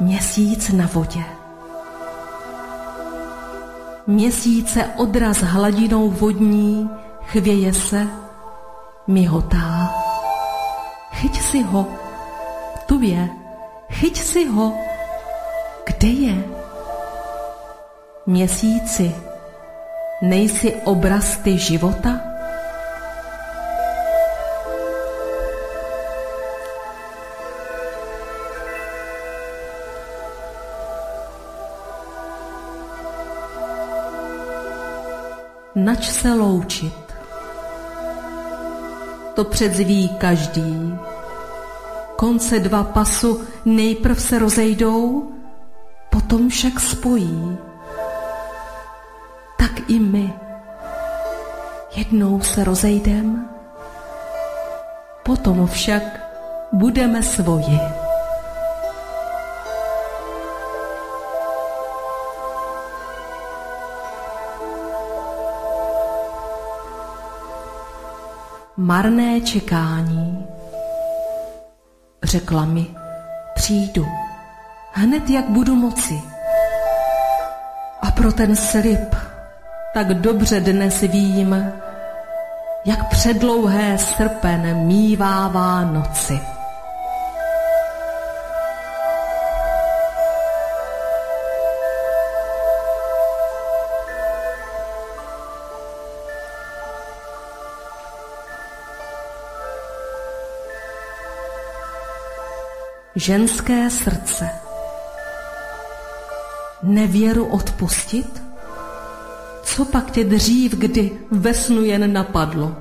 Měsíc na vodě. Měsíce odraz hladinou vodní, chvěje se, mihotá. Chyť si ho, tu je. Chyť si ho, kde je? Měsíci, nejsi obraz ty života? Nač se loučit? To předzví každý. Konce dva pasu nejprv se rozejdou, potom však spojí. Tak i my. Jednou se rozejdem, potom však budeme svoji. Marné čekání. Řekla mi, přijdu, hned jak budu moci. A pro ten slib tak dobře dnes vím, jak předlouhé srpen mívává noci. Ženské srdce. Nevěru odpustit? Co pak tě dřív, kdy ve snu jen napadlo?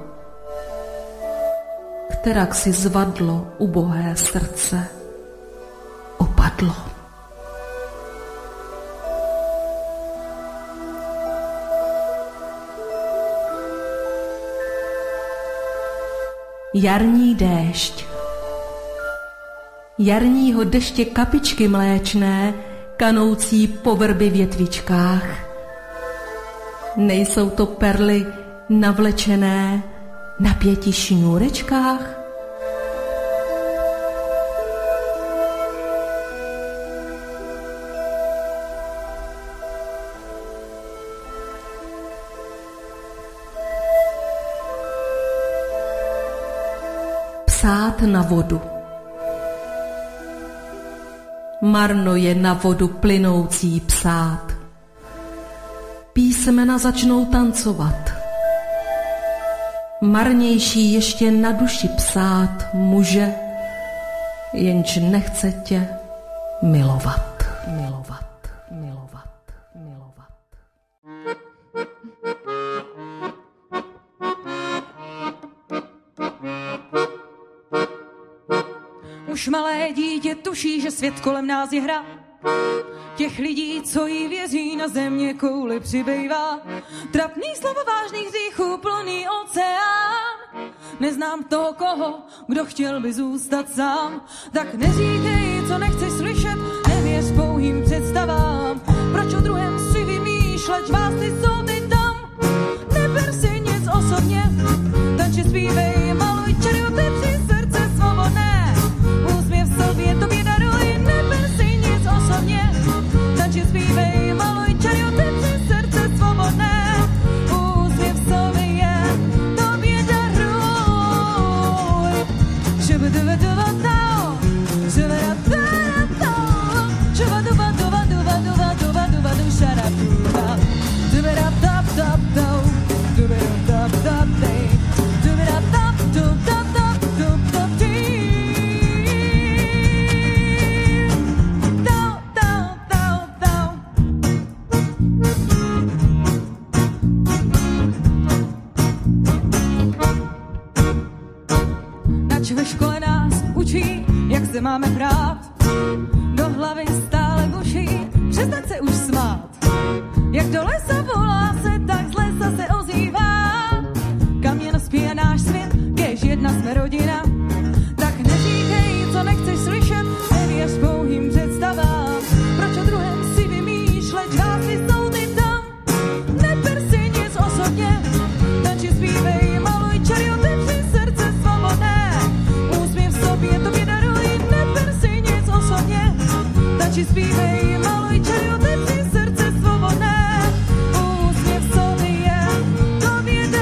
Kterak si zvadlo ubohé srdce opadlo. Jarní déšť. Jarního deště kapičky mléčné, kanoucí po vrby větvičkách. Nejsou to perly navlečené na pěti šňůrečkách? Psát na vodu. Marno je na vodu plynoucí psát. Písmena začnou tancovat. Marnější ještě na duši psát muže, jenž nechce tě milovat. Milovat. Už malé dítě tuší, že svět kolem nás je hra. Těch lidí, co jí věří, na země kouli přibývá. Trapný slova vážných hříchů plný oceán. Neznám toho koho, kdo chtěl by zůstat sám. Tak neříkej, co nechceš slyšet, nevěř pouhým představám. Proč o druhém si vymýšlet, žvásty jsou ty tam. Neber si nic osobně, tanči, zpívej, maluj, čaruj, při srdce svobodné. Úsměv sobě tobě daruj, neber si nic osobně. Tanči, zpívej, maluj, čaruj, při srdce svobodné. Ve škole nás učí, jak se máme brát. Do hlavy stále buší, přestat se už smát. Jak do lesa volá se, tak z lesa se ozývá. Kam jen spíje náš svět, kež jedna jsme rodina. Tak neříkej, co nechceš slyšet, nevěř pouhým představám. Proč o druhém si vymýšlet, žvásty jsou ty tam. Neber si nic osobně, tanči, zpívej, maluj, čaruj, otevři srdce svobodné. Je to mě daruj, neber si nic osobně, tanči, zpívej, maluj, čaruj, otevři srdce svobodné, úsměv sobě, to mě daruj.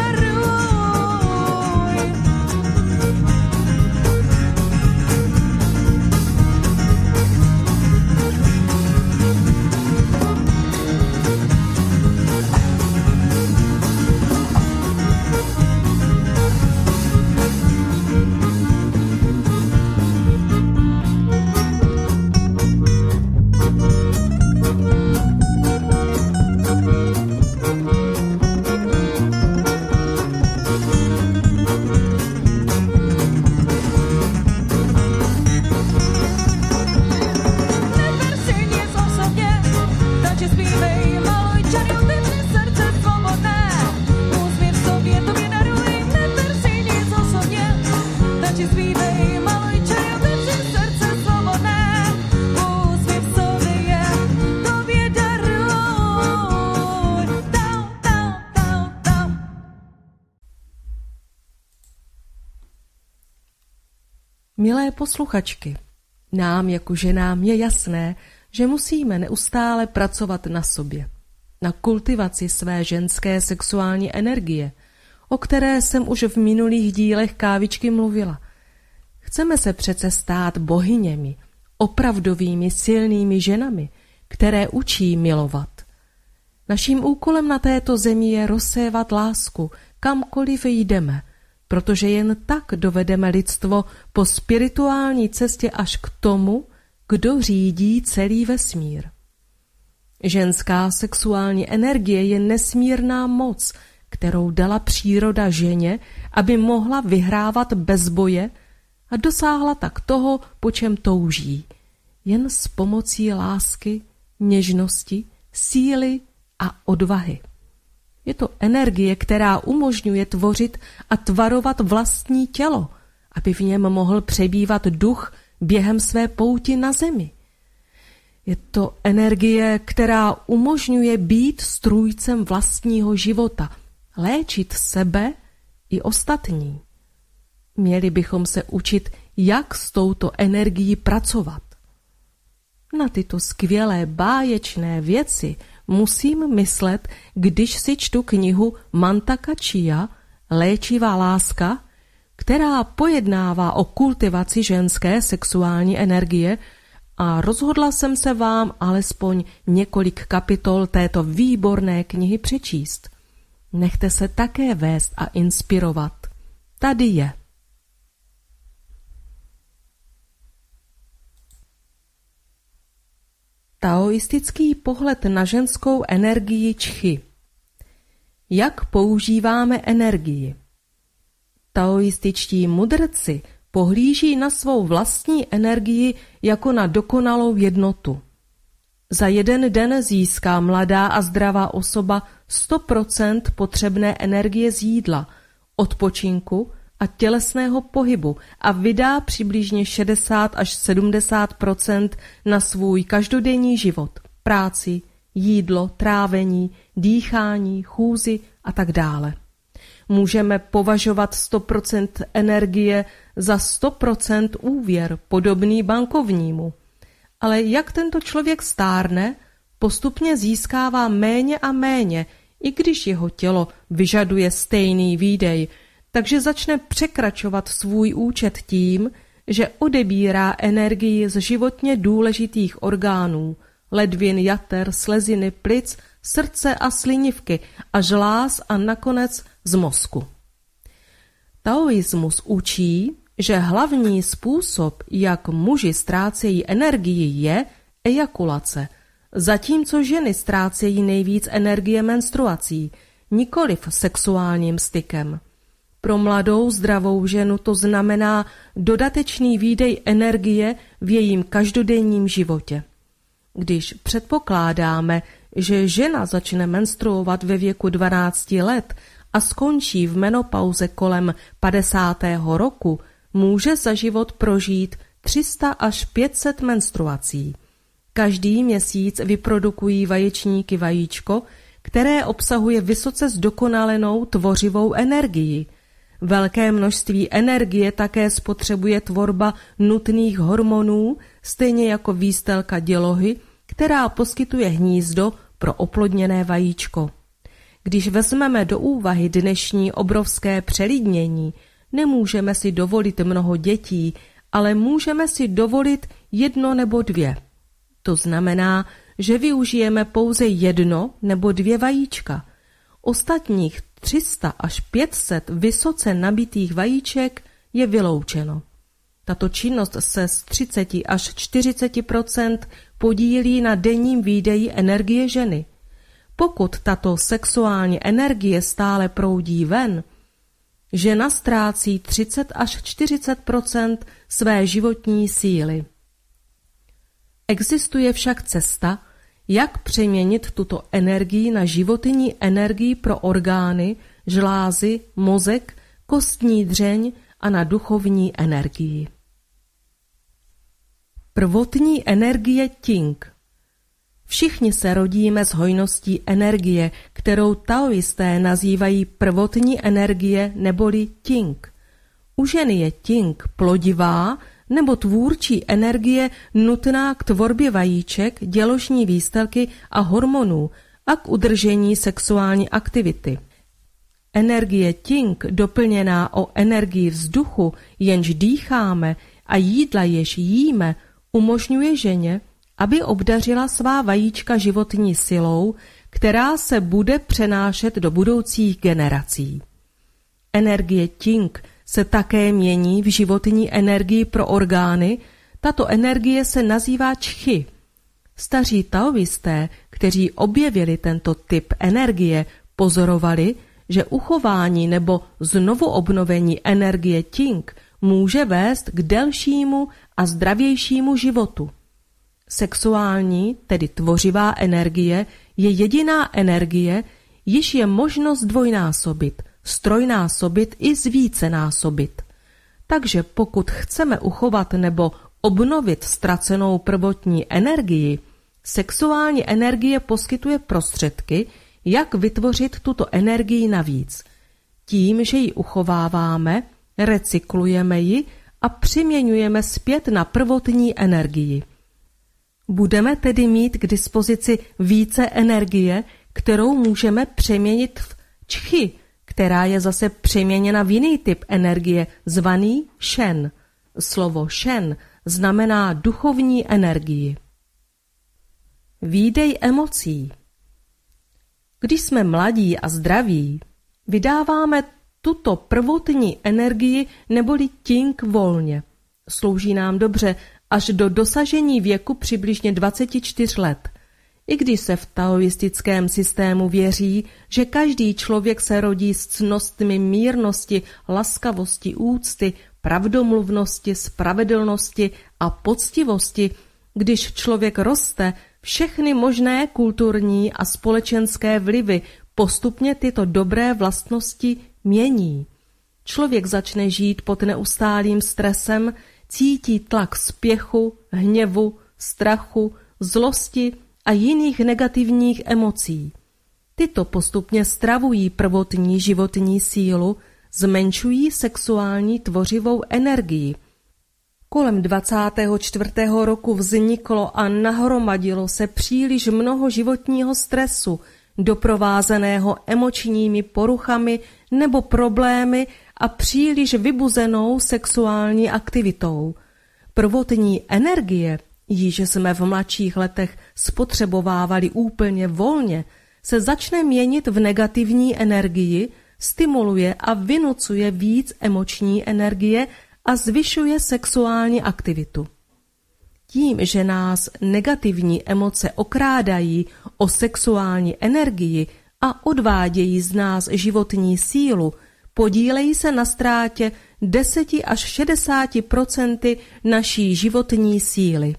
Milé posluchačky, nám jako ženám je jasné, že musíme neustále pracovat na sobě, na kultivaci své ženské sexuální energie, o které jsem už v minulých dílech Kávičky mluvila. Chceme se přece stát bohyněmi, opravdovými silnými ženami, které učí milovat. Naším úkolem na této zemi je rozsévat lásku, kamkoliv jdeme, protože jen tak dovedeme lidstvo po spirituální cestě až k tomu, kdo řídí celý vesmír. Ženská sexuální energie je nesmírná moc, kterou dala příroda ženě, aby mohla vyhrávat bez boje a dosáhla tak toho, po čem touží, jen s pomocí lásky, něžnosti, síly a odvahy. Je to energie, která umožňuje tvořit a tvarovat vlastní tělo, aby v něm mohl přebývat duch během své pouti na zemi. Je to energie, která umožňuje být strůjcem vlastního života, léčit sebe i ostatní. Měli bychom se učit, jak s touto energií pracovat. Na tyto skvělé báječné věci musím myslet, když si čtu knihu Mantaka Chia, Léčivá láska, která pojednává o kultivaci ženské sexuální energie, a rozhodla jsem se vám alespoň několik kapitol této výborné knihy přečíst. Nechte se také vést a inspirovat. Tady je. Taoistický pohled na ženskou energii čchy. Jak používáme energii? Taoističtí mudrci pohlíží na svou vlastní energii jako na dokonalou jednotu. Za jeden den získá mladá a zdravá osoba 100% potřebné energie z jídla, odpočinku a tělesného pohybu a vydá přibližně 60 až 70% na svůj každodenní život, práci, jídlo, trávení, dýchání, chůzi a tak dále. Můžeme považovat 100% energie za 100% úvěr, podobný bankovnímu. Ale jak tento člověk stárne, postupně získává méně a méně, i když jeho tělo vyžaduje stejný výdej, takže začne překračovat svůj účet tím, že odebírá energii z životně důležitých orgánů, ledvin, jater, sleziny, plic, srdce a slinivky a žláz a nakonec z mozku. Taoismus učí, že hlavní způsob, jak muži ztrácejí energii, je ejakulace, zatímco ženy ztrácejí nejvíc energie menstruací, nikoliv sexuálním stykem. Pro mladou zdravou ženu to znamená dodatečný výdej energie v jejím každodenním životě. Když předpokládáme, že žena začne menstruovat ve věku 12 let a skončí v menopauze kolem 50. roku, může za život prožít 300 až 500 menstruací. Každý měsíc vyprodukují vaječníky vajíčko, které obsahuje vysoce zdokonalenou tvořivou energii. Velké množství energie také spotřebuje tvorba nutných hormonů, stejně jako výstelka dělohy, která poskytuje hnízdo pro oplodněné vajíčko. Když vezmeme do úvahy dnešní obrovské přelidnění, nemůžeme si dovolit mnoho dětí, ale můžeme si dovolit jedno nebo dvě. To znamená, že využijeme pouze jedno nebo dvě vajíčka. Ostatních 300 až 500 vysoce nabitých vajíček je vyloučeno. Tato činnost se z 30 až 40% podílí na denním výdeji energie ženy. Pokud tato sexuální energie stále proudí ven, žena ztrácí 30 až 40% své životní síly. Existuje však cesta, jak přeměnit tuto energii na životní energii pro orgány, žlázy, mozek, kostní dřeň a na duchovní energii. Prvotní energie Ting. Všichni se rodíme s hojností energie, kterou taoisté nazývají prvotní energie neboli Ting. U ženy je Ting plodivá nebo tvůrčí energie nutná k tvorbě vajíček, děložní výstelky a hormonů a k udržení sexuální aktivity. Energie Ting doplněná o energii vzduchu, jenž dýcháme, a jídla, jež jíme, umožňuje ženě, aby obdařila svá vajíčka životní silou, která se bude přenášet do budoucích generací. Energie Ting se také mění v životní energii pro orgány, tato energie se nazývá čchy. Staří taoisté, kteří objevili tento typ energie, pozorovali, že uchování nebo znovuobnovení energie Ting může vést k delšímu a zdravějšímu životu. Sexuální, tedy tvořivá energie, je jediná energie, již je možno zdvojnásobit, strojnásobit i zvícenásobit. Takže pokud chceme uchovat nebo obnovit ztracenou prvotní energii, sexuální energie poskytuje prostředky, jak vytvořit tuto energii navíc. Tím, že ji uchováváme, recyklujeme ji a přiměňujeme zpět na prvotní energii. Budeme tedy mít k dispozici více energie, kterou můžeme přeměnit v čchi, která je zase přeměněna v jiný typ energie, zvaný šen. Slovo šen znamená duchovní energii. Výdej emocí. Když jsme mladí a zdraví, vydáváme tuto prvotní energii neboli Ting volně. Slouží nám dobře až do dosažení věku přibližně 24 let. I když se v taoistickém systému věří, že každý člověk se rodí s cnostmi mírnosti, laskavosti, úcty, pravdomluvnosti, spravedlnosti a poctivosti, když člověk roste, všechny možné kulturní a společenské vlivy postupně tyto dobré vlastnosti mění. Člověk začne žít pod neustálým stresem, cítí tlak spěchu, hněvu, strachu, zlosti a jiných negativních emocí. Tyto postupně stravují prvotní životní sílu, zmenšují sexuální tvořivou energii. Kolem 24. roku vzniklo a nahromadilo se příliš mnoho životního stresu, doprovázeného emočními poruchami nebo problémy a příliš vybuzenou sexuální aktivitou. Prvotní energie, již jsme v mladších letech spotřebovávali úplně volně, se začne měnit v negativní energii, stimuluje a vynucuje víc emoční energie a zvyšuje sexuální aktivitu. Tím, že nás negativní emoce okrádají o sexuální energii a odvádějí z nás životní sílu, podílejí se na ztrátě 10 až 60 % naší životní síly.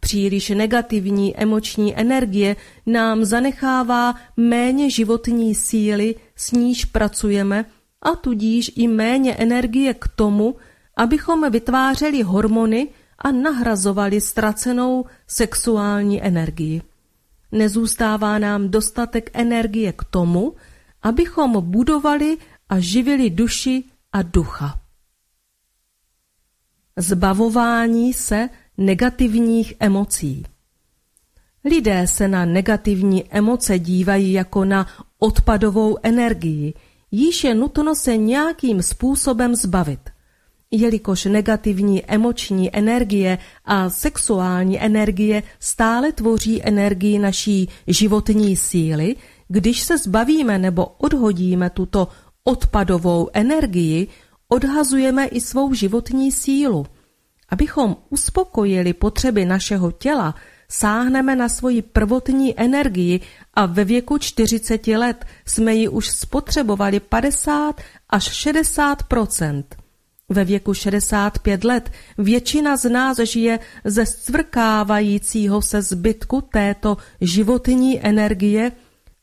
Příliš negativní emoční energie nám zanechává méně životní síly, s níž pracujeme, a tudíž i méně energie k tomu, abychom vytvářeli hormony a nahrazovali ztracenou sexuální energii. Nezůstává nám dostatek energie k tomu, abychom budovali a živili duši a ducha. Zbavování se negativních emocí. Lidé se na negativní emoce dívají jako na odpadovou energii, již je nutno se nějakým způsobem zbavit. Jelikož negativní emoční energie a sexuální energie stále tvoří energii naší životní síly, když se zbavíme nebo odhodíme tuto odpadovou energii, odhazujeme i svou životní sílu. Abychom uspokojili potřeby našeho těla, sáhneme na svoji prvotní energii a ve věku 40 let jsme ji už spotřebovali 50 až 60 %. Ve věku 65 let většina z nás žije ze scvrkávajícího se zbytku této životní energie,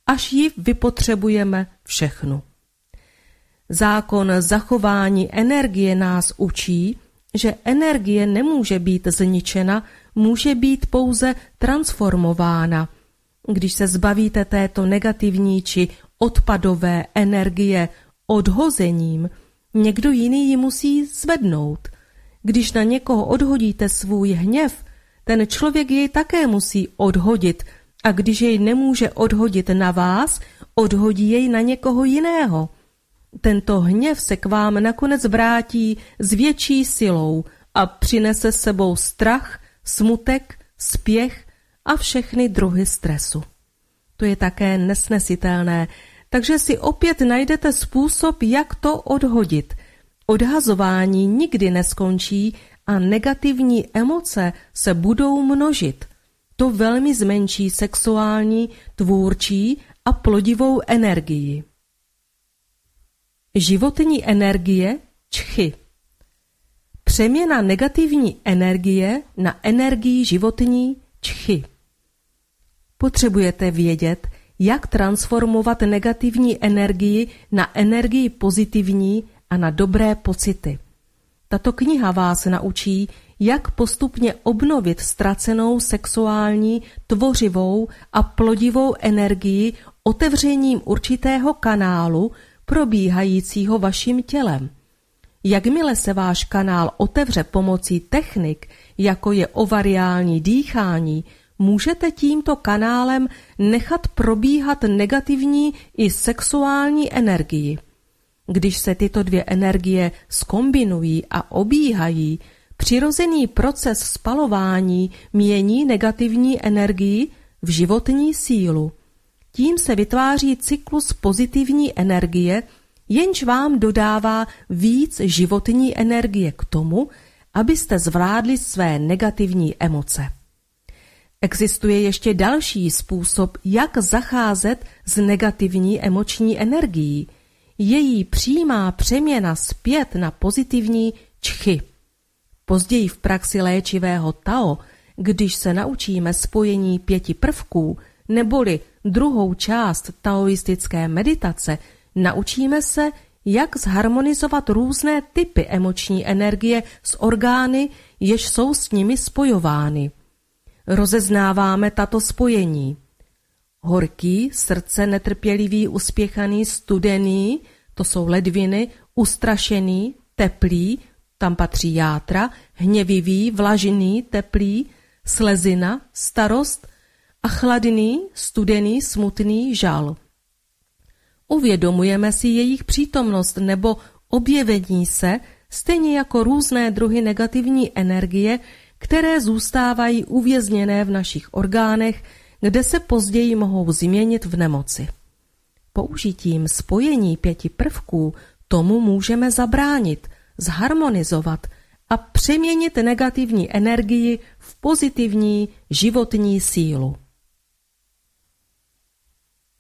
až ji vypotřebujeme všechnu. Zákon zachování energie nás učí, že energie nemůže být zničena, může být pouze transformována. Když se zbavíte této negativní či odpadové energie odhozením, někdo jiný ji musí zvednout. Když na někoho odhodíte svůj hněv, ten člověk jej také musí odhodit, a když jej nemůže odhodit na vás, odhodí jej na někoho jiného. Tento hněv se k vám nakonec vrátí s větší silou a přinese s sebou strach, smutek, spěch a všechny druhy stresu. To je také nesnesitelné. takže si opět najdete způsob, jak to odhodit. Odhazování nikdy neskončí a negativní emoce se budou množit. To velmi zmenší sexuální, tvůrčí a plodivou energii. Životní energie čchy. Přeměna negativní energie na energii životní čchy. Potřebujete vědět, jak transformovat negativní energii na energii pozitivní a na dobré pocity. Tato kniha vás naučí, jak postupně obnovit ztracenou sexuální, tvořivou a plodivou energii otevřením určitého kanálu probíhajícího vaším tělem. Jakmile se váš kanál otevře pomocí technik, jako je ovariální dýchání, můžete tímto kanálem nechat probíhat negativní i sexuální energii. Když se tyto dvě energie zkombinují a obíhají, přirozený proces spalování mění negativní energii v životní sílu. Tím se vytváří cyklus pozitivní energie, jenž vám dodává víc životní energie k tomu, abyste zvládli své negativní emoce. Existuje ještě další způsob, jak zacházet s negativní emoční energií. Její přímá přeměna zpět na pozitivní čchy. Později v praxi léčivého Tao, když se naučíme spojení 5 prvků, neboli druhou část taoistické meditace, naučíme se, jak zharmonizovat různé typy emoční energie s orgány, jež jsou s nimi spojovány. Rozeznáváme tato spojení. Horký, srdce netrpělivý, uspěchaný, studený, to jsou ledviny, ustrašený, teplý, tam patří játra, hněvivý, vlažný, teplý, slezina, starost a chladný, studený, smutný, žal. Uvědomujeme si jejich přítomnost nebo objevení se, stejně jako různé druhy negativní energie, které zůstávají uvězněné v našich orgánech, kde se později mohou změnit v nemoci. Použitím spojení 5 prvků tomu můžeme zabránit, zharmonizovat a přeměnit negativní energii v pozitivní životní sílu.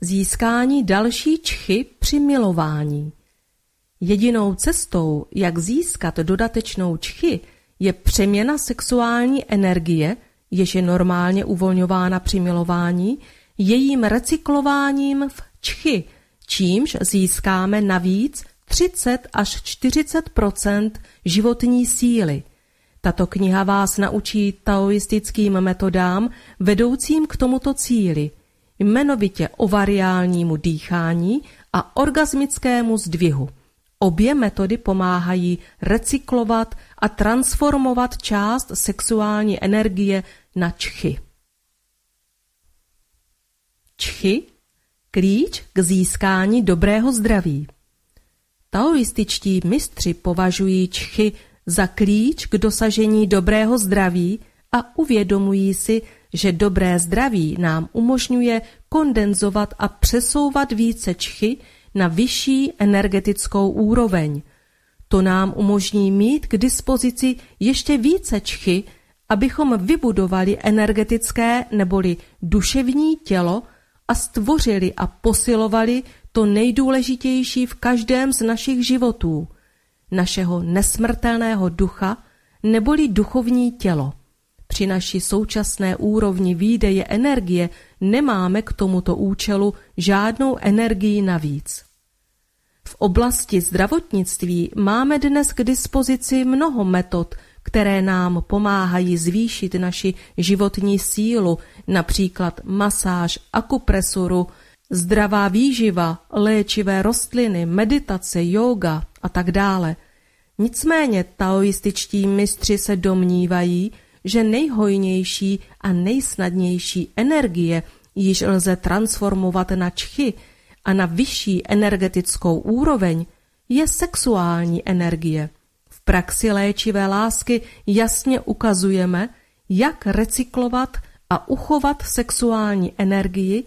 Získání další čchy při milování. Jedinou cestou, jak získat dodatečnou čchy, je přeměna sexuální energie, jež je normálně uvolňována při milování, jejím recyklováním v čchy, čímž získáme navíc 30 až 40 % životní síly. Tato kniha vás naučí taoistickým metodám vedoucím k tomuto cíli, jmenovitě ovariálnímu dýchání a orgasmickému zdvihu. Obě metody pomáhají recyklovat a transformovat část sexuální energie na čchy. Čchy – klíč k získání dobrého zdraví. Taoističtí mistři považují čchy za klíč k dosažení dobrého zdraví a uvědomují si, že dobré zdraví nám umožňuje kondenzovat a přesouvat více čchy na vyšší energetickou úroveň. To nám umožní mít k dispozici ještě více čchy, abychom vybudovali energetické neboli duševní tělo a stvořili a posilovali to nejdůležitější v každém z našich životů, našeho nesmrtelného ducha neboli duchovní tělo. Při naší současné úrovni výdeje energie nemáme k tomuto účelu žádnou energii navíc. V oblasti zdravotnictví máme dnes k dispozici mnoho metod, které nám pomáhají zvýšit naši životní sílu, například masáž, akupresuru, zdravá výživa, léčivé rostliny, meditace, jóga a tak dále. Nicméně taoističtí mistři se domnívají, že nejhojnější a nejsnadnější energie již lze transformovat na čchy a na vyšší energetickou úroveň je sexuální energie. V praxi léčivé lásky jasně ukazujeme, jak recyklovat a uchovat sexuální energii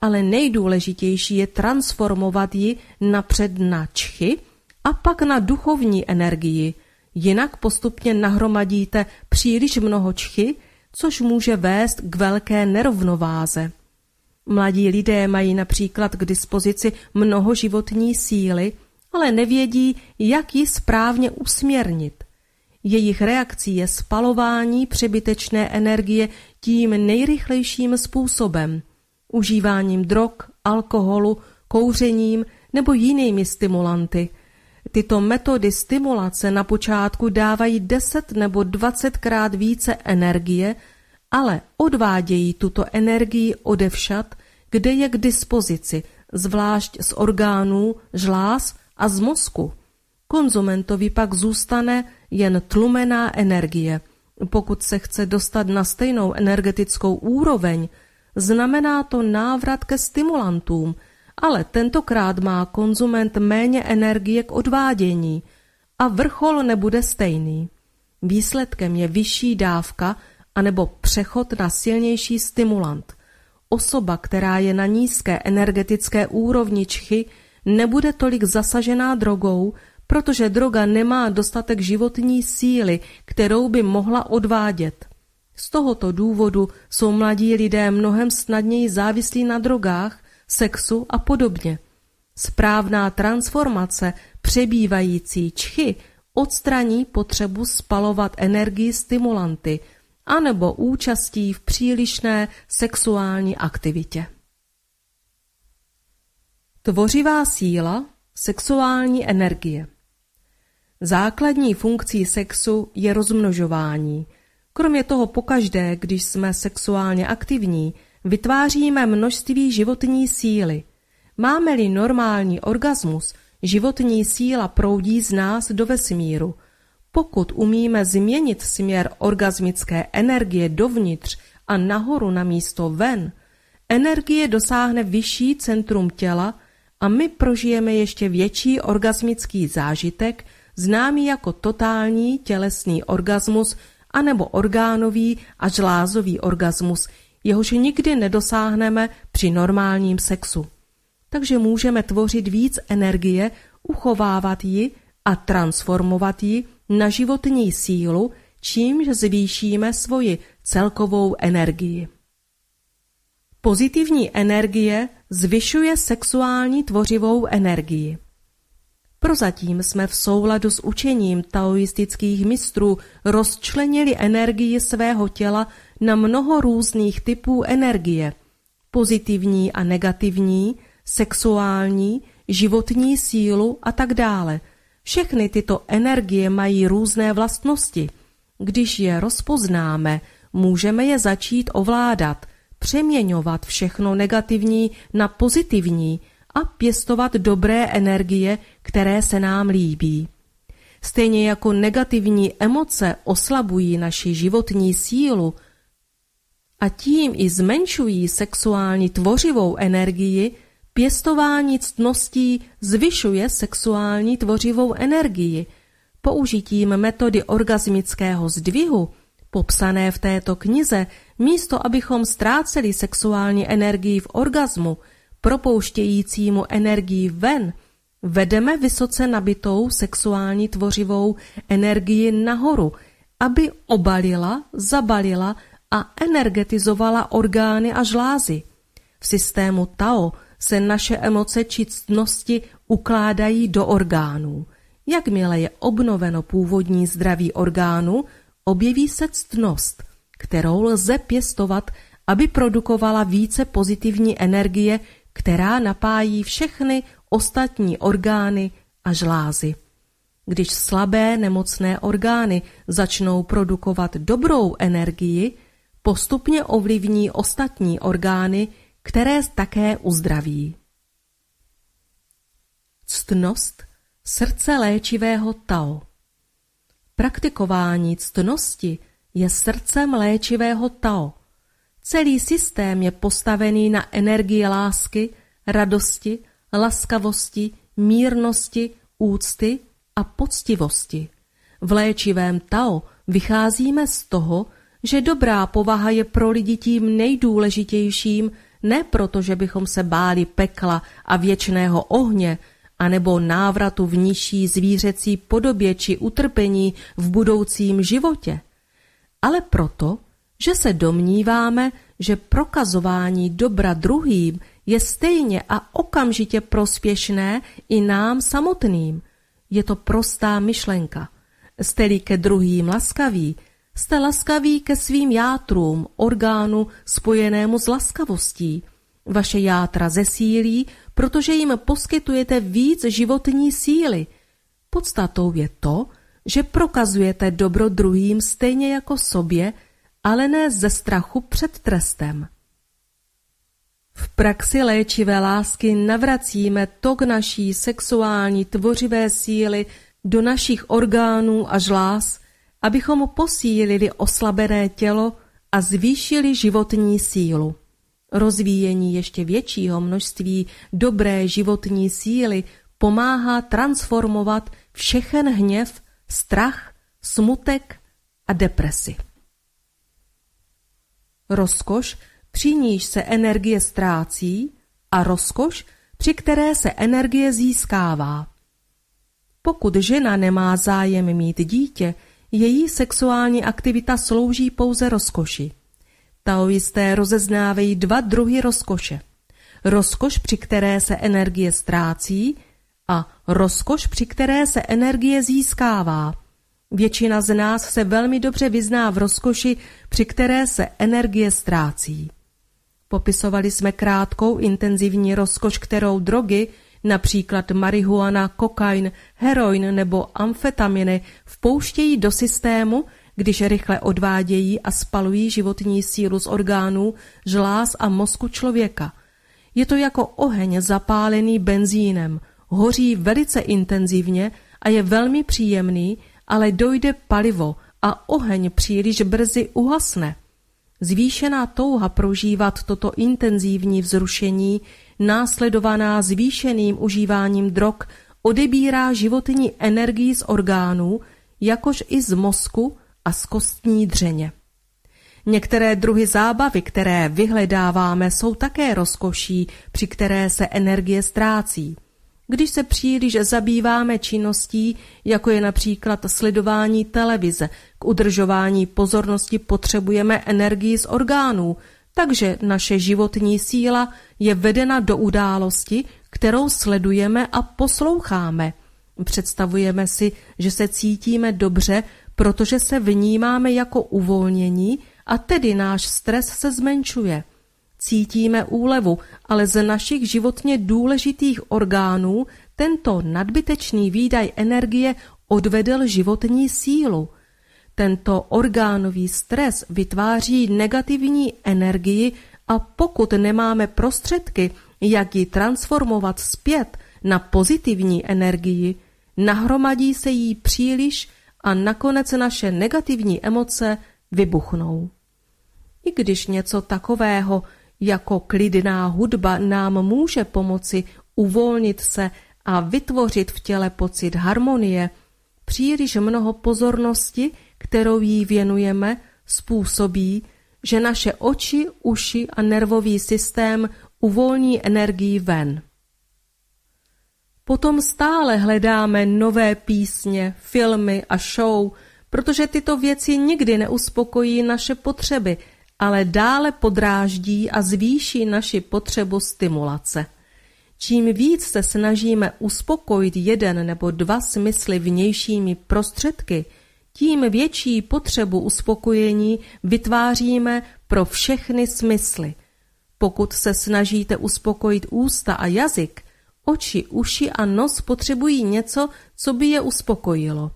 ale nejdůležitější je transformovat ji napřed na čchy a pak na duchovní energii, jinak postupně nahromadíte příliš mnoho čchy, což může vést k velké nerovnováze. Mladí lidé mají například k dispozici mnoho životní síly, ale nevědí, jak ji správně usměrnit. Jejich reakcí je spalování přebytečné energie tím nejrychlejším způsobem, užíváním drog, alkoholu, kouřením nebo jinými stimulanty. Tyto metody stimulace na počátku dávají 10 nebo 20krát více energie, ale odvádějí tuto energii odevšad, kde je k dispozici, zvlášť z orgánů, žláz a z mozku. Konzumentovi pak zůstane jen tlumená energie. Pokud se chce dostat na stejnou energetickou úroveň, znamená to návrat ke stimulantům, ale tentokrát má konzument méně energie k odvádění a vrchol nebude stejný. Výsledkem je vyšší dávka anebo přechod na silnější stimulant. Osoba, která je na nízké energetické úrovni čchy, nebude tolik zasažená drogou, protože droga nemá dostatek životní síly, kterou by mohla odvádět. Z tohoto důvodu jsou mladí lidé mnohem snadněji závislí na drogách, sexu a podobně. Správná transformace přebývající čchy odstraní potřebu spalovat energii stimulanty anebo účastí v přílišné sexuální aktivitě. Tvořivá síla sexuální energie. Základní funkcí sexu je rozmnožování. Kromě toho pokaždé, když jsme sexuálně aktivní, vytváříme množství životní síly. Máme-li normální orgasmus, životní síla proudí z nás do vesmíru. Pokud umíme změnit směr orgasmické energie dovnitř a nahoru na místo ven, energie dosáhne vyšší centrum těla a my prožijeme ještě větší orgasmický zážitek, známý jako totální tělesný orgasmus anebo orgánový a žlázový orgasmus, jehož nikdy nedosáhneme při normálním sexu. Takže můžeme tvořit víc energie, uchovávat ji a transformovat ji na životní sílu, čímž zvýšíme svoji celkovou energii. Pozitivní energie zvyšuje sexuální tvořivou energii. Prozatím jsme v souladu s učením taoistických mistrů rozčlenili energii svého těla na mnoho různých typů energie – pozitivní a negativní, sexuální, životní sílu a tak dále. Všechny tyto energie mají různé vlastnosti. Když je rozpoznáme, můžeme je začít ovládat, přeměňovat všechno negativní na pozitivní a pěstovat dobré energie, které se nám líbí. Stejně jako negativní emoce oslabují naši životní sílu a tím i zmenšují sexuální tvořivou energii, pěstování ctností zvyšuje sexuální tvořivou energii. Použitím metody orgasmického zdvihu, popsané v této knize, místo abychom ztráceli sexuální energii v orgasmu, propouštějícímu energii ven, vedeme vysoce nabitou sexuální tvořivou energii nahoru, aby obalila, zabalila a energetizovala orgány a žlázy. V systému Tao se naše emoce či ctnosti ukládají do orgánů. Jakmile je obnoveno původní zdraví orgánu, objeví se ctnost, kterou lze pěstovat, aby produkovala více pozitivní energie, která napájí všechny ostatní orgány a žlázy. Když slabé nemocné orgány začnou produkovat dobrou energii, postupně ovlivní ostatní orgány, které také uzdraví. Ctnost – srdce léčivého Tao. Praktikování ctnosti je srdcem léčivého Tao. Celý systém je postavený na energii lásky, radosti, laskavosti, mírnosti, úcty a poctivosti. V léčivém Tao vycházíme z toho, že dobrá povaha je pro lidi tím nejdůležitějším, Ne proto, že bychom se báli pekla a věčného ohně, anebo návratu v nižší zvířecí podobě či utrpení v budoucím životě, ale proto, že se domníváme, že prokazování dobra druhým je stejně a okamžitě prospěšné i nám samotným. Je to prostá myšlenka. Jste-li ke druhým laskaví, jste laskaví ke svým játrům, orgánu spojenému s laskavostí. Vaše játra zesílí, protože jim poskytujete víc životní síly. Podstatou je to, že prokazujete dobro druhým stejně jako sobě, ale ne ze strachu před trestem. V praxi léčivé lásky navracíme tok naší sexuální tvořivé síly do našich orgánů a žláz, abychom posílili oslabené tělo a zvýšili životní sílu. Rozvíjení ještě většího množství dobré životní síly pomáhá transformovat všechen hněv, strach, smutek a depresi. Rozkoš, při níž se energie ztrácí, a rozkoš, při které se energie získává. Pokud žena nemá zájem mít dítě, její sexuální aktivita slouží pouze rozkoši. Taoisté rozeznávají dva druhy rozkoše. Rozkoš, při které se energie ztrácí, a rozkoš, při které se energie získává. Většina z nás se velmi dobře vyzná v rozkoši, při které se energie ztrácí. Popisovali jsme krátkou intenzivní rozkoš, kterou drogy, například marihuana, kokain, heroin nebo amfetaminy, vpouštějí do systému, když rychle odvádějí a spalují životní sílu z orgánů, žláz a mozku člověka. Je to jako oheň zapálený benzínem, hoří velice intenzivně a je velmi příjemný, ale dojde palivo a oheň příliš brzy uhasne. Zvýšená touha prožívat toto intenzivní vzrušení, následovaná zvýšeným užíváním drog, odebírá životní energii z orgánů, jakož i z mozku a z kostní dřeně. Některé druhy zábavy, které vyhledáváme, jsou také rozkoší, při které se energie ztrácí. Když se příliš zabýváme činností, jako je například sledování televize, k udržování pozornosti potřebujeme energii z orgánů, takže naše životní síla je vedena do události, kterou sledujeme a posloucháme. Představujeme si, že se cítíme dobře, protože se vnímáme jako uvolnění, a tedy náš stres se zmenšuje. Cítíme úlevu, ale z našich životně důležitých orgánů tento nadbytečný výdaj energie odvedl životní sílu. Tento orgánový stres vytváří negativní energii, a pokud nemáme prostředky, jak ji transformovat zpět na pozitivní energii, nahromadí se jí příliš a nakonec naše negativní emoce vybuchnou. I když něco takového jako klidná hudba nám může pomoci uvolnit se a vytvořit v těle pocit harmonie, příliš mnoho pozornosti, kterou jí věnujeme, způsobí, že naše oči, uši a nervový systém uvolní energii ven. Potom stále hledáme nové písně, filmy a show, protože tyto věci nikdy neuspokojí naše potřeby, ale dále podráždí a zvýší naši potřebu stimulace. Čím víc se snažíme uspokojit jeden nebo dva smysly vnějšími prostředky, tím větší potřebu uspokojení vytváříme pro všechny smysly. Pokud se snažíte uspokojit ústa a jazyk, oči, uši a nos potřebují něco, co by je uspokojilo.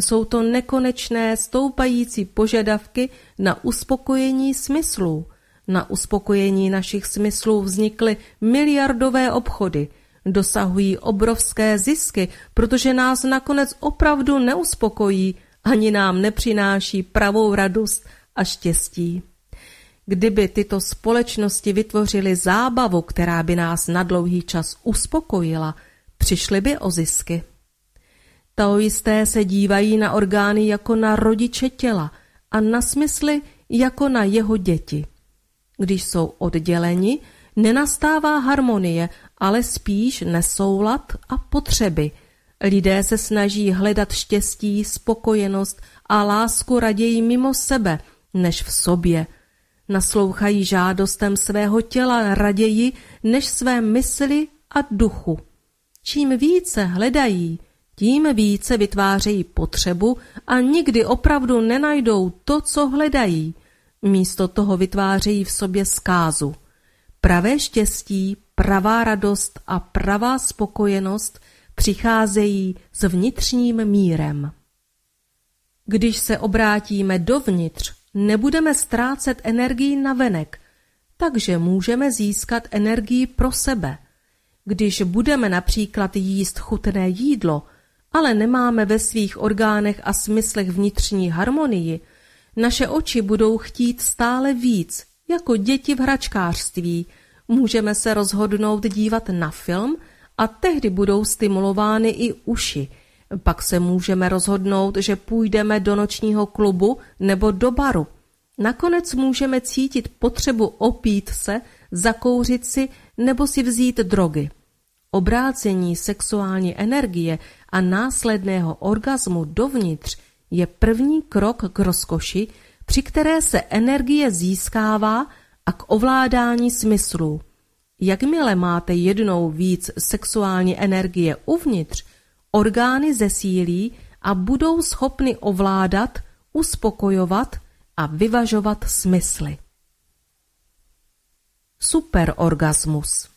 Jsou to nekonečné stoupající požadavky na uspokojení smyslů. Na uspokojení našich smyslů vznikly miliardové obchody. Dosahují obrovské zisky, protože nás nakonec opravdu neuspokojí, ani nám nepřináší pravou radost a štěstí. Kdyby tyto společnosti vytvořily zábavu, která by nás na dlouhý čas uspokojila, přišly by o zisky. Taoisté se dívají na orgány jako na rodiče těla a na smysly jako na jeho děti. Když jsou odděleni, nenastává harmonie, ale spíš nesoulad a potřeby. Lidé se snaží hledat štěstí, spokojenost a lásku raději mimo sebe, než v sobě. Naslouchají žádostem svého těla raději, než své mysli a duchu. Čím více hledají, tím více vytvářejí potřebu a nikdy opravdu nenajdou to, co hledají. Místo toho vytvářejí v sobě zkázu. Pravé štěstí, pravá radost a pravá spokojenost přicházejí s vnitřním mírem. Když se obrátíme dovnitř, nebudeme ztrácet energii navenek, takže můžeme získat energii pro sebe. Když budeme například jíst chutné jídlo, ale nemáme ve svých orgánech a smyslech vnitřní harmonii, naše oči budou chtít stále víc, jako děti v hračkářství. Můžeme se rozhodnout dívat na film a tehdy budou stimulovány i uši. Pak se můžeme rozhodnout, že půjdeme do nočního klubu nebo do baru. Nakonec můžeme cítit potřebu opít se, zakouřit si nebo si vzít drogy. Obrácení sexuální energie a následného orgasmu dovnitř je první krok k rozkoši, při které se energie získává a k ovládání smyslů. Jakmile máte jednou víc sexuální energie uvnitř, orgány zesílí a budou schopny ovládat, uspokojovat a vyvažovat smysly. Superorgasmus.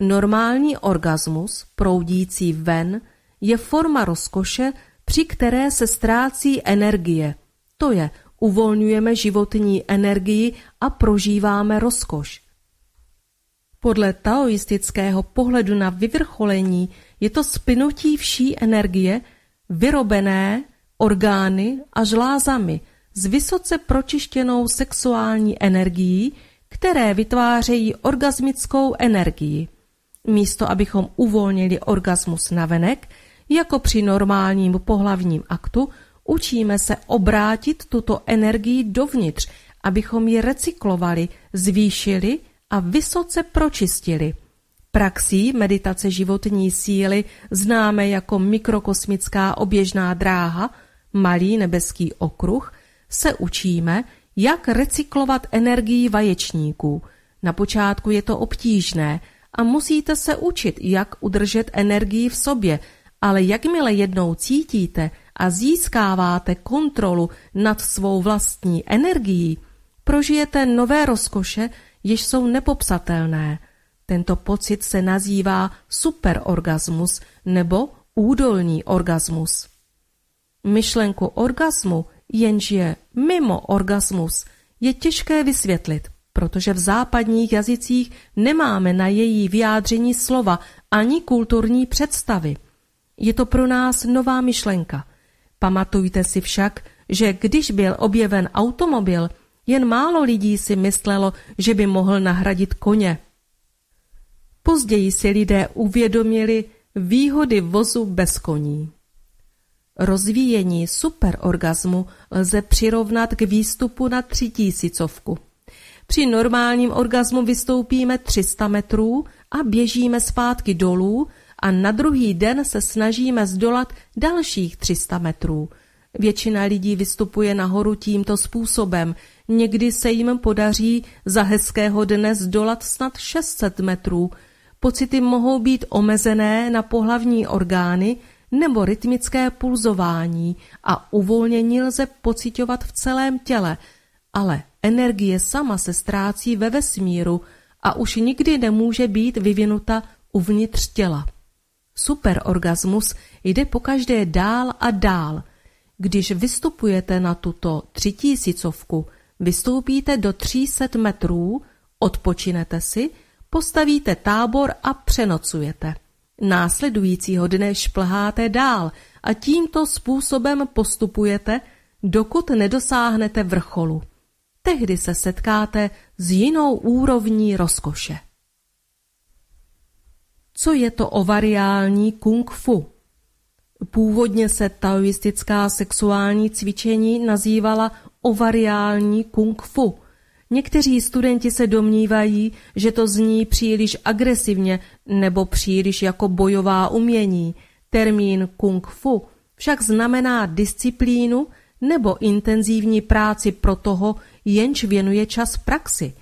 Normální orgasmus, proudící ven, je forma rozkoše, při které se ztrácí energie. To je, uvolňujeme životní energii a prožíváme rozkoš. Podle taoistického pohledu na vyvrcholení je to splynutí vší energie vyrobené orgány a žlázami s vysoce pročištěnou sexuální energií, které vytvářejí orgasmickou energii. Místo abychom uvolnili orgasmus navenek, jako při normálním pohlavním aktu, učíme se obrátit tuto energii dovnitř, abychom ji recyklovali, zvýšili a vysoce pročistili. Praxí meditace životní síly známe jako mikrokosmická oběžná dráha, malý nebeský okruh, se učíme, jak recyklovat energii vaječníků. Na počátku je to obtížné a musíte se učit, jak udržet energii v sobě, ale jakmile jednou cítíte a získáváte kontrolu nad svou vlastní energií, prožijete nové rozkoše, jež jsou nepopsatelné. Tento pocit se nazývá superorgasmus nebo údolní orgasmus. Myšlenku orgasmu, jenž je mimo orgasmus, je těžké vysvětlit, protože v západních jazycích nemáme na její vyjádření slova ani kulturní představy. Je to pro nás nová myšlenka. Pamatujte si však, že když byl objeven automobil, jen málo lidí si myslelo, že by mohl nahradit koně. Později si lidé uvědomili výhody vozu bez koní. Rozvíjení superorgasmu lze přirovnat k výstupu na 3000. Při normálním orgasmu vystoupíme 300 metrů a běžíme zpátky dolů a na druhý den se snažíme zdolat dalších 300 metrů. Většina lidí vystupuje nahoru tímto způsobem. Někdy se jim podaří za hezkého dne zdolat snad 600 metrů. Pocity mohou být omezené na pohlavní orgány nebo rytmické pulzování a uvolnění lze pociťovat v celém těle, ale energie sama se ztrácí ve vesmíru a už nikdy nemůže být vyvinuta uvnitř těla. Superorgasmus jde pokaždé dál a dál. Když vystupujete na tuto 3000, vystoupíte do 300 metrů, odpočinete si, postavíte tábor a přenocujete. Následujícího dne šplháte dál a tímto způsobem postupujete, dokud nedosáhnete vrcholu. Tehdy se setkáte s jinou úrovní rozkoše. Co je to ovariální kung fu? Původně se taoistická sexuální cvičení nazývala ovariální kung fu. Někteří studenti se domnívají, že to zní příliš agresivně nebo příliš jako bojová umění. Termín kung fu však znamená disciplínu nebo intenzivní práci pro toho, jenž věnuje čas praxi.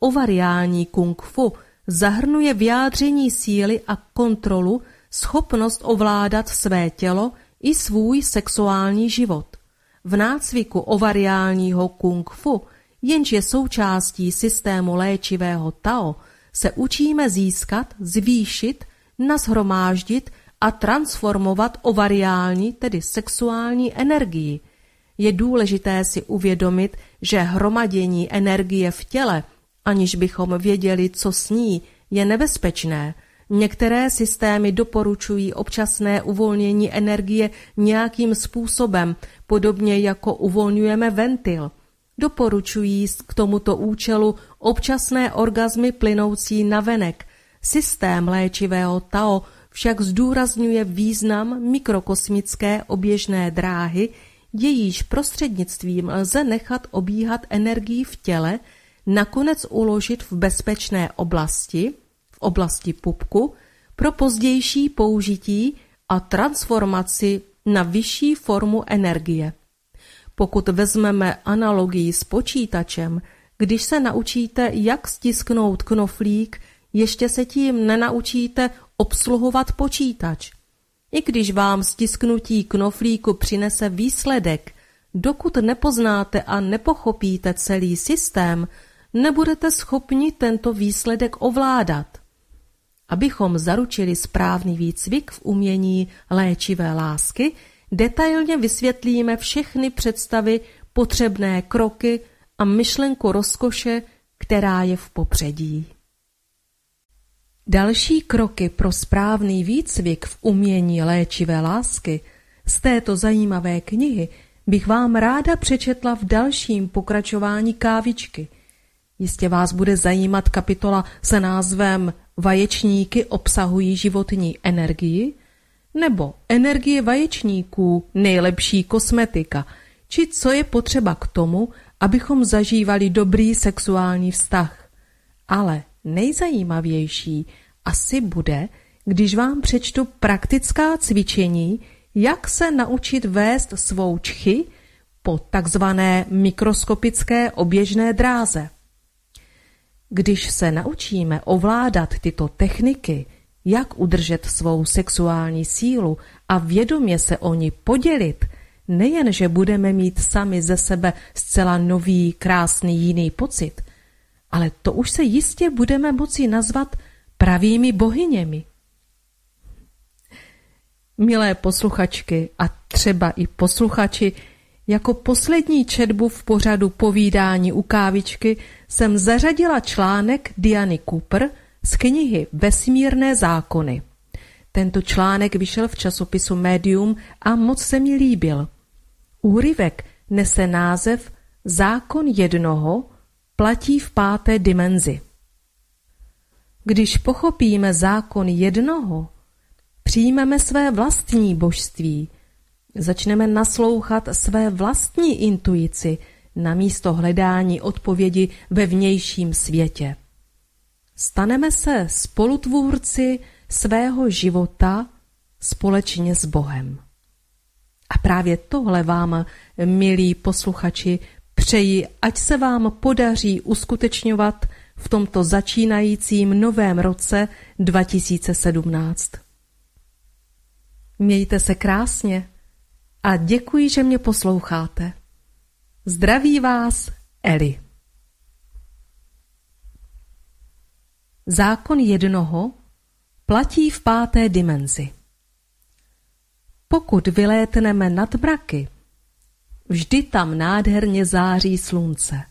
Ovariální kung fu zahrnuje vyjádření síly a kontrolu, schopnost ovládat své tělo i svůj sexuální život. V nácviku ovariálního kung fu, jenž je součástí systému léčivého Tao, se učíme získat, zvýšit, nashromáždit a transformovat ovariální, tedy sexuální energii. Je důležité si uvědomit, že hromadění energie v těle, aniž bychom věděli, co s ní, je nebezpečné. Některé systémy doporučují občasné uvolnění energie nějakým způsobem, podobně jako uvolňujeme ventil. Doporučují k tomuto účelu občasné orgazmy plynoucí navenek. Systém léčivého Tao však zdůrazňuje význam mikrokosmické oběžné dráhy, jejíž prostřednictvím lze nechat obíhat energii v těle, nakonec uložit v bezpečné oblasti, v oblasti pupku, pro pozdější použití a transformaci na vyšší formu energie. Pokud vezmeme analogii s počítačem, když se naučíte, jak stisknout knoflík, ještě se tím nenaučíte obsluhovat počítač. I když vám stisknutí knoflíku přinese výsledek, dokud nepoznáte a nepochopíte celý systém, nebudete schopni tento výsledek ovládat. Abychom zaručili správný výcvik v umění léčivé lásky, detailně vysvětlíme všechny představy, potřebné kroky a myšlenku rozkoše, která je v popředí. Další kroky pro správný výcvik v umění léčivé lásky z této zajímavé knihy bych vám ráda přečetla v dalším pokračování kávičky. Jistě vás bude zajímat kapitola se názvem Vaječníky obsahují životní energii nebo Energie vaječníků nejlepší kosmetika, či co je potřeba k tomu, abychom zažívali dobrý sexuální vztah. Ale nejzajímavější asi bude, když vám přečtu praktická cvičení, jak se naučit vést svou čchy po takzvané mikroskopické oběžné dráze. Když se naučíme ovládat tyto techniky, jak udržet svou sexuální sílu a vědomě se o ní podělit, nejenže budeme mít sami ze sebe zcela nový, krásný, jiný pocit, ale to už se jistě budeme moci nazvat pravými bohyněmi. Milé posluchačky a třeba i posluchači, jako poslední četbu v pořadu Povídání u kávičky jsem zařadila článek Diany Cooper z knihy Vesmírné zákony. Tento článek vyšel v časopisu Medium a moc se mi líbil. Úryvek nese název Zákon jednoho platí v 5. dimenzi. Když pochopíme zákon jednoho, přijmeme své vlastní božství, začneme naslouchat své vlastní intuici namísto hledání odpovědi ve vnějším světě. Staneme se spolutvůrci svého života společně s Bohem. A právě tohle vám, milí posluchači, přeji, ať se vám podaří uskutečňovat v tomto začínajícím novém roce 2017. Mějte se krásně a děkuji, že mě posloucháte. Zdraví vás, Eli. Zákon jednoho platí v 5. dimenzi. Pokud vylétneme nad mraky, vždy tam nádherně září slunce.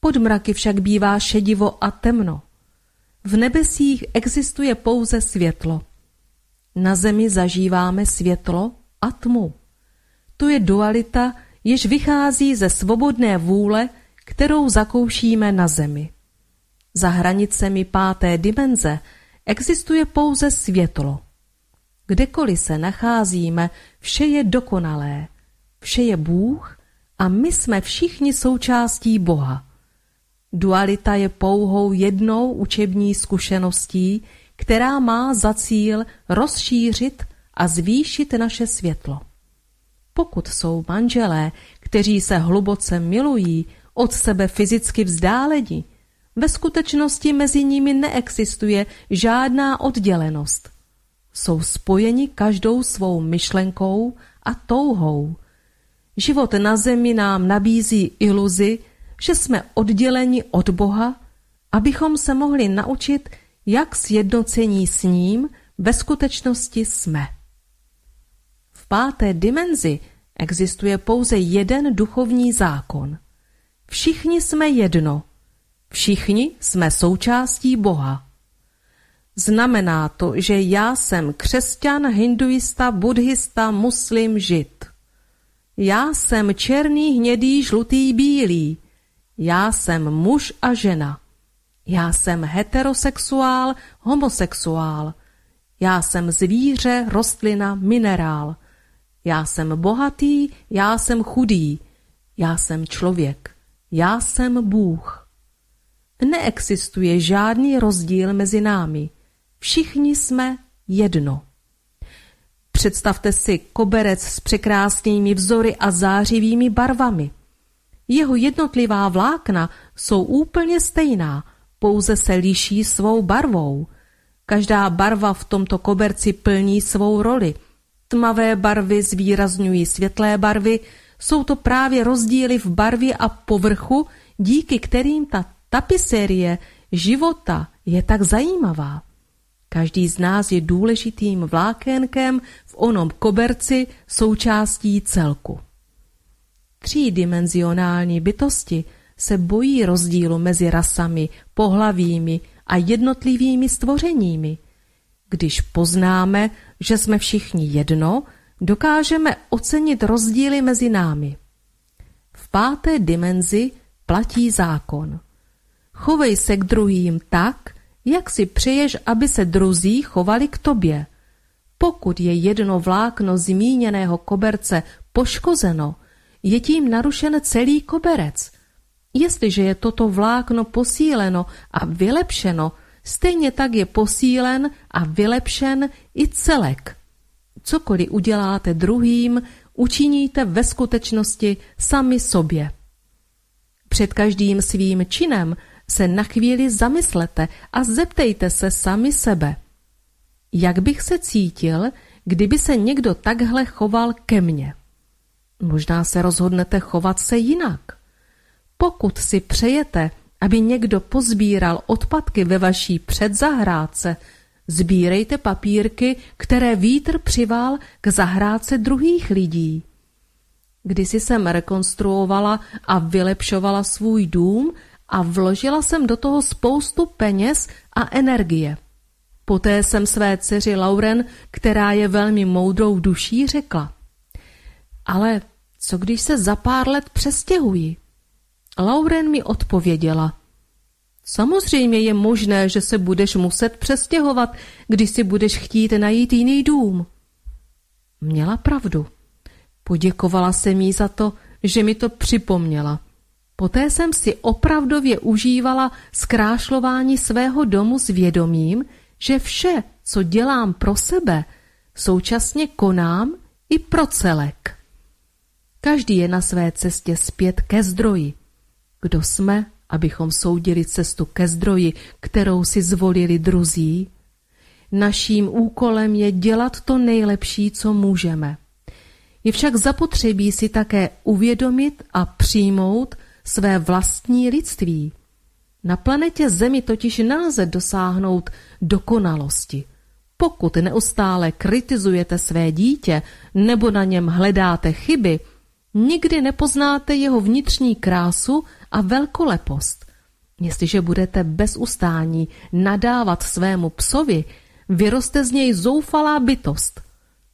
Pod mraky však bývá šedivo a temno. V nebesích existuje pouze světlo. Na zemi zažíváme světlo a tmu. To je dualita, jež vychází ze svobodné vůle, kterou zakoušíme na zemi. Za hranicemi 5. dimenze existuje pouze světlo. Kdekoliv se nacházíme, vše je dokonalé. Vše je Bůh a my jsme všichni součástí Boha. Dualita je pouhou jednou učební zkušeností, která má za cíl rozšířit a zvýšit naše světlo. Pokud jsou manželé, kteří se hluboce milují, od sebe fyzicky vzdáleni, ve skutečnosti mezi nimi neexistuje žádná oddělenost. Jsou spojeni každou svou myšlenkou a touhou. Život na zemi nám nabízí iluzi, že jsme odděleni od Boha, abychom se mohli naučit, jak sjednocení s ním ve skutečnosti jsme. V páté dimenzi existuje pouze jeden duchovní zákon. Všichni jsme jedno. Všichni jsme součástí Boha. Znamená to, že já jsem křesťan, hinduista, buddhista, muslim, žid. Já jsem černý, hnědý, žlutý, bílý. Já jsem muž a žena. Já jsem heterosexuál, homosexuál. Já jsem zvíře, rostlina, minerál. Já jsem bohatý, já jsem chudý. Já jsem člověk. Já jsem Bůh. Neexistuje žádný rozdíl mezi námi. Všichni jsme jedno. Představte si koberec s překrásnými vzory a zářivými barvami. Jeho jednotlivá vlákna jsou úplně stejná, pouze se liší svou barvou. Každá barva v tomto koberci plní svou roli. Tmavé barvy zvýrazňují světlé barvy, jsou to právě rozdíly v barvě a povrchu, díky kterým ta tapiserie života je tak zajímavá. Každý z nás je důležitým vlákénkem v onom koberci, součástí celku. Třídimenzionální bytosti se bojí rozdílu mezi rasami, pohlavími a jednotlivými stvořeními. Když poznáme, že jsme všichni jedno, dokážeme ocenit rozdíly mezi námi. V páté dimenzi platí zákon. Chovej se k druhým tak, jak si přeješ, aby se druzí chovali k tobě. Pokud je jedno vlákno zmíněného koberce poškozeno, je tím narušen celý koberec. Jestliže je toto vlákno posíleno a vylepšeno, stejně tak je posílen a vylepšen i celek. Cokoliv uděláte druhým, učiníte ve skutečnosti sami sobě. Před každým svým činem se na chvíli zamyslete a zeptejte se sami sebe. Jak bych se cítil, kdyby se někdo takhle choval ke mně? Možná se rozhodnete chovat se jinak. Pokud si přejete, aby někdo pozbíral odpadky ve vaší předzahrádce, sbírejte papírky, které vítr přivál k zahrádce druhých lidí. Kdysi jsem rekonstruovala a vylepšovala svůj dům a vložila jsem do toho spoustu peněz a energie. Poté jsem své dceři Lauren, která je velmi moudrou duší, řekla: ale co když se za pár let přestěhuji? Lauren mi odpověděla: samozřejmě je možné, že se budeš muset přestěhovat, když si budeš chtít najít jiný dům. Měla pravdu. Poděkovala jsem jí za to, že mi to připomněla. Poté jsem si opravdově užívala zkrášlování svého domu s vědomím, že vše, co dělám pro sebe, současně konám i pro celek. Každý je na své cestě zpět ke zdroji. Kdo jsme, abychom soudili cestu ke zdroji, kterou si zvolili druzí? Naším úkolem je dělat to nejlepší, co můžeme. Je však zapotřebí si také uvědomit a přijmout své vlastní lidství. Na planetě Zemi totiž nelze dosáhnout dokonalosti. Pokud neustále kritizujete své dítě nebo na něm hledáte chyby, nikdy nepoznáte jeho vnitřní krásu a velkolepost. Jestliže budete bez ustání nadávat svému psovi, vyroste z něj zoufalá bytost.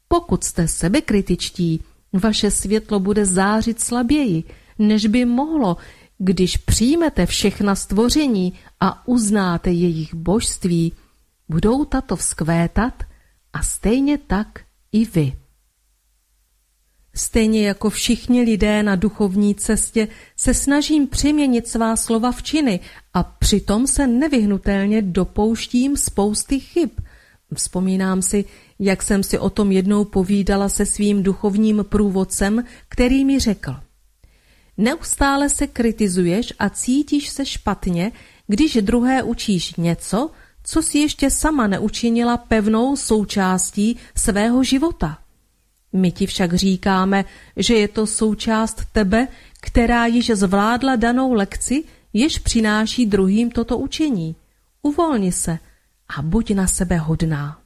Pokud jste sebekritičtí, vaše světlo bude zářit slaběji, než by mohlo, když přijmete všechna stvoření a uznáte jejich božství, budou tato vzkvétat a stejně tak i vy. Stejně jako všichni lidé na duchovní cestě se snažím přeměnit svá slova v činy a přitom se nevyhnutelně dopouštím spousty chyb. Vzpomínám si, jak jsem si o tom jednou povídala se svým duchovním průvodcem, který mi řekl: neustále se kritizuješ a cítíš se špatně, když druhé učíš něco, co si ještě sama neučinila pevnou součástí svého života. My ti však říkáme, že je to součást tebe, která již zvládla danou lekci, jež přináší druhým toto učení. Uvolni se a buď na sebe hodná.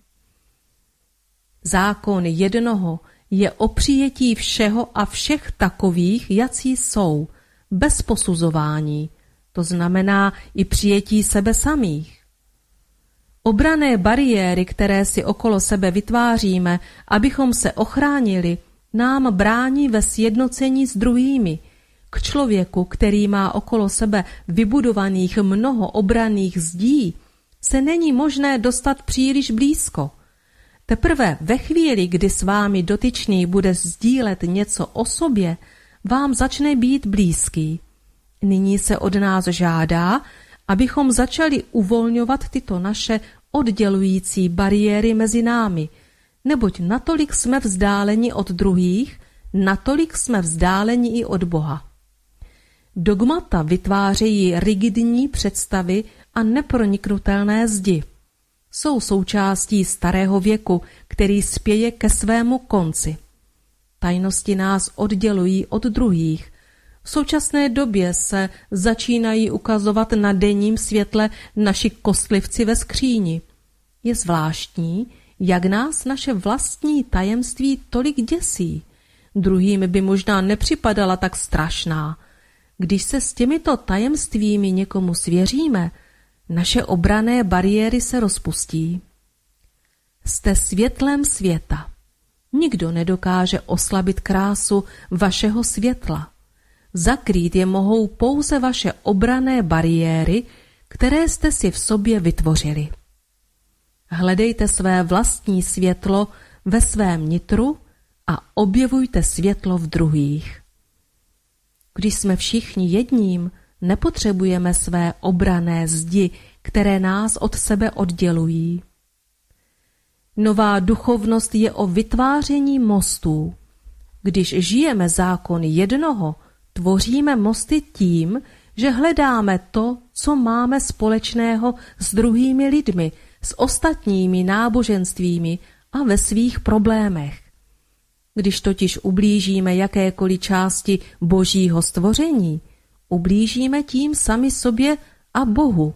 Zákon jednoho je o přijetí všeho a všech takových, jací jsou, bez posuzování. To znamená i přijetí sebe samých. Obranné bariéry, které si okolo sebe vytváříme, abychom se ochránili, nám brání ve sjednocení s druhými. K člověku, který má okolo sebe vybudovaných mnoho obranných zdí, se není možné dostat příliš blízko. Teprve ve chvíli, kdy s vámi dotyčný bude sdílet něco o sobě, vám začne být blízký. Nyní se od nás žádá, abychom začali uvolňovat tyto naše oddělující bariéry mezi námi, neboť natolik jsme vzdáleni od druhých, natolik jsme vzdáleni i od Boha. Dogmata vytvářejí rigidní představy a neproniknutelné zdi. Jsou součástí starého věku, který spěje ke svému konci. Tajnosti nás oddělují od druhých. V současné době se začínají ukazovat na denním světle naši kostlivci ve skříni. Je zvláštní, jak nás naše vlastní tajemství tolik děsí. Druhým by možná nepřipadala tak strašná. Když se s těmito tajemstvími někomu svěříme, naše obranné bariéry se rozpustí. Jste světlem světa. Nikdo nedokáže oslabit krásu vašeho světla. Zakrýt je mohou pouze vaše obranné bariéry, které jste si v sobě vytvořili. Hledejte své vlastní světlo ve svém nitru a objevujte světlo v druhých. Když jsme všichni jedním, nepotřebujeme své obranné zdi, které nás od sebe oddělují. Nová duchovnost je o vytváření mostů. Když žijeme zákon jednoho, tvoříme mosty tím, že hledáme to, co máme společného s druhými lidmi, s ostatními náboženstvími a ve svých problémech. Když totiž ublížíme jakékoliv části božího stvoření, ublížíme tím sami sobě a Bohu.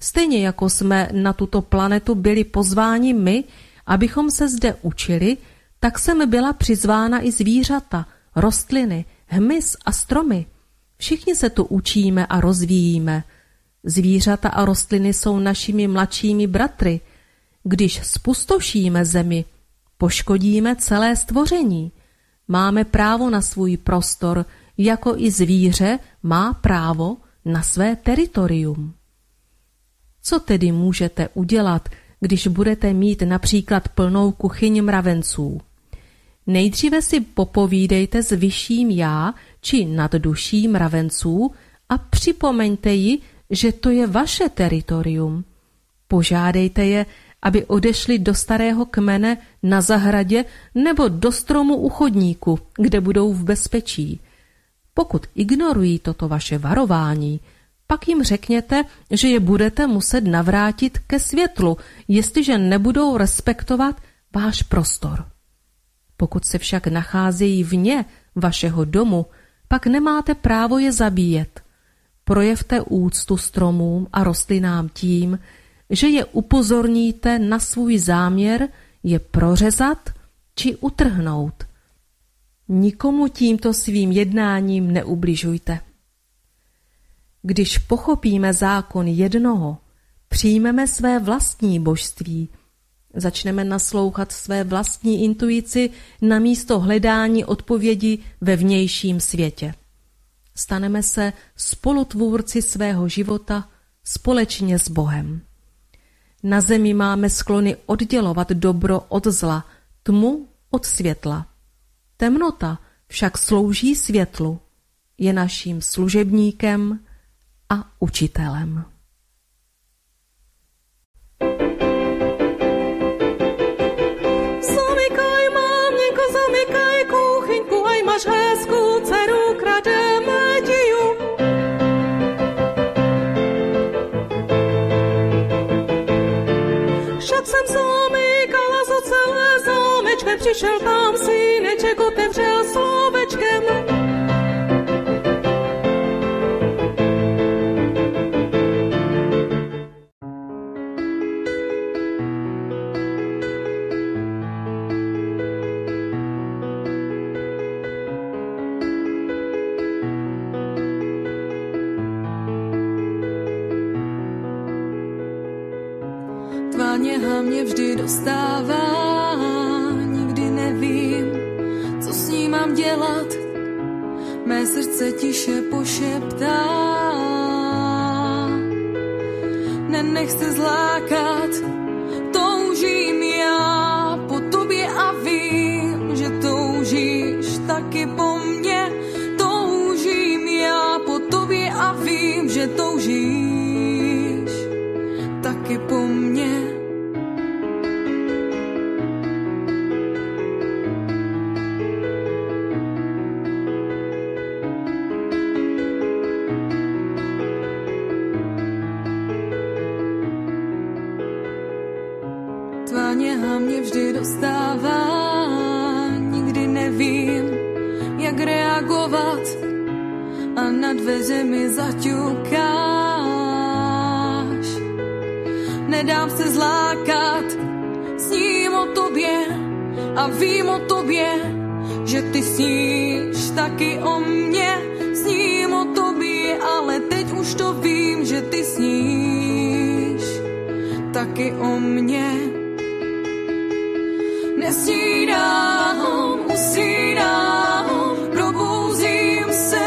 Stejně jako jsme na tuto planetu byli pozváni my, abychom se zde učili, tak jsem byla přizvána i zvířata, rostliny, hmyz a stromy. Všichni se tu učíme a rozvíjíme. Zvířata a rostliny jsou našimi mladšími bratry. Když spustošíme zemi, poškodíme celé stvoření. Máme právo na svůj prostor, jako i zvíře má právo na své teritorium. Co tedy můžete udělat, když budete mít například plnou kuchyň mravenců? Nejdříve si popovídejte s vyšším já či nadduší mravenců a připomeňte ji, že to je vaše teritorium. Požádejte je, aby odešli do starého kmene na zahradě nebo do stromu u chodníku, kde budou v bezpečí. Pokud ignorují toto vaše varování, pak jim řekněte, že je budete muset navrátit ke světlu, jestliže nebudou respektovat váš prostor. Pokud se však nacházejí vně vašeho domu, pak nemáte právo je zabíjet. Projevte úctu stromům a rostlinám tím, že je upozorníte na svůj záměr je prořezat či utrhnout. Nikomu tímto svým jednáním neubližujte. Když pochopíme zákon jednoho, přijmeme své vlastní božství, začneme naslouchat své vlastní intuici namísto hledání odpovědi ve vnějším světě. Staneme se spolutvůrci svého života společně s Bohem. Na zemi máme sklony oddělovat dobro od zla, tmu od světla. Temnota však slouží světlu, je naším služebníkem a učitelem. Zamykaj, maminko, zamykaj kuchyňku, aj máš hezkou dceru, krade Medium. Však jsem zamykala zo celé zámečkem, přišel tam syneček, otevřel slovečkem. Tvá něha mě vždy dostává, nikdy nevím, co s ní mám dělat. Mé srdce tiše pošeptá, nenech se zlákat, toužím já po tobě a vím, že toužíš taky po mně. Toužím já po tobě a vím, že toužíš taky po mně. Dveře mi zaťukáš, nedám se zlákat, sním o tobě a vím o tobě, že ty sníš taky o mně. Sním o tobě, ale teď už to vím, že ty sníš taky o mně. Nesnídám, usínám, probouzím se.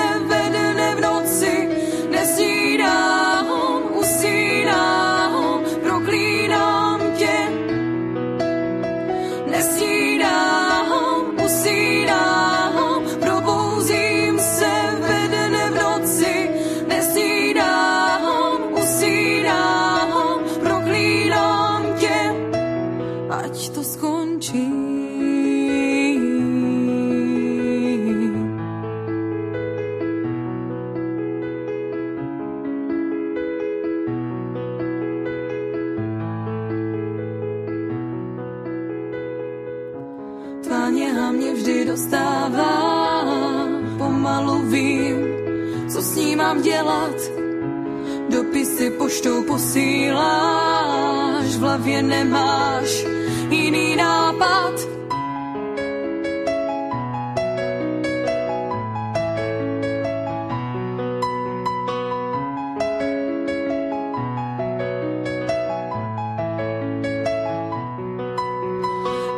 Dělat. Dopisy poštou posíláš, v hlavě nemáš jiný nápad.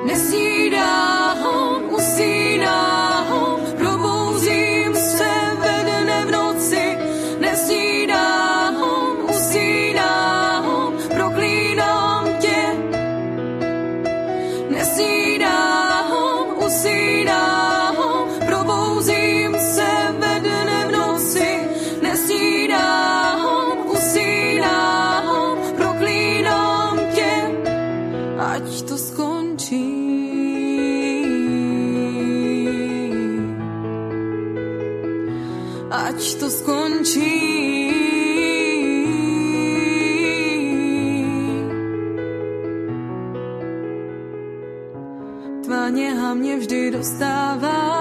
Nesnídám, usínám. Ať to skončí, tvá něha mě vždy dostává.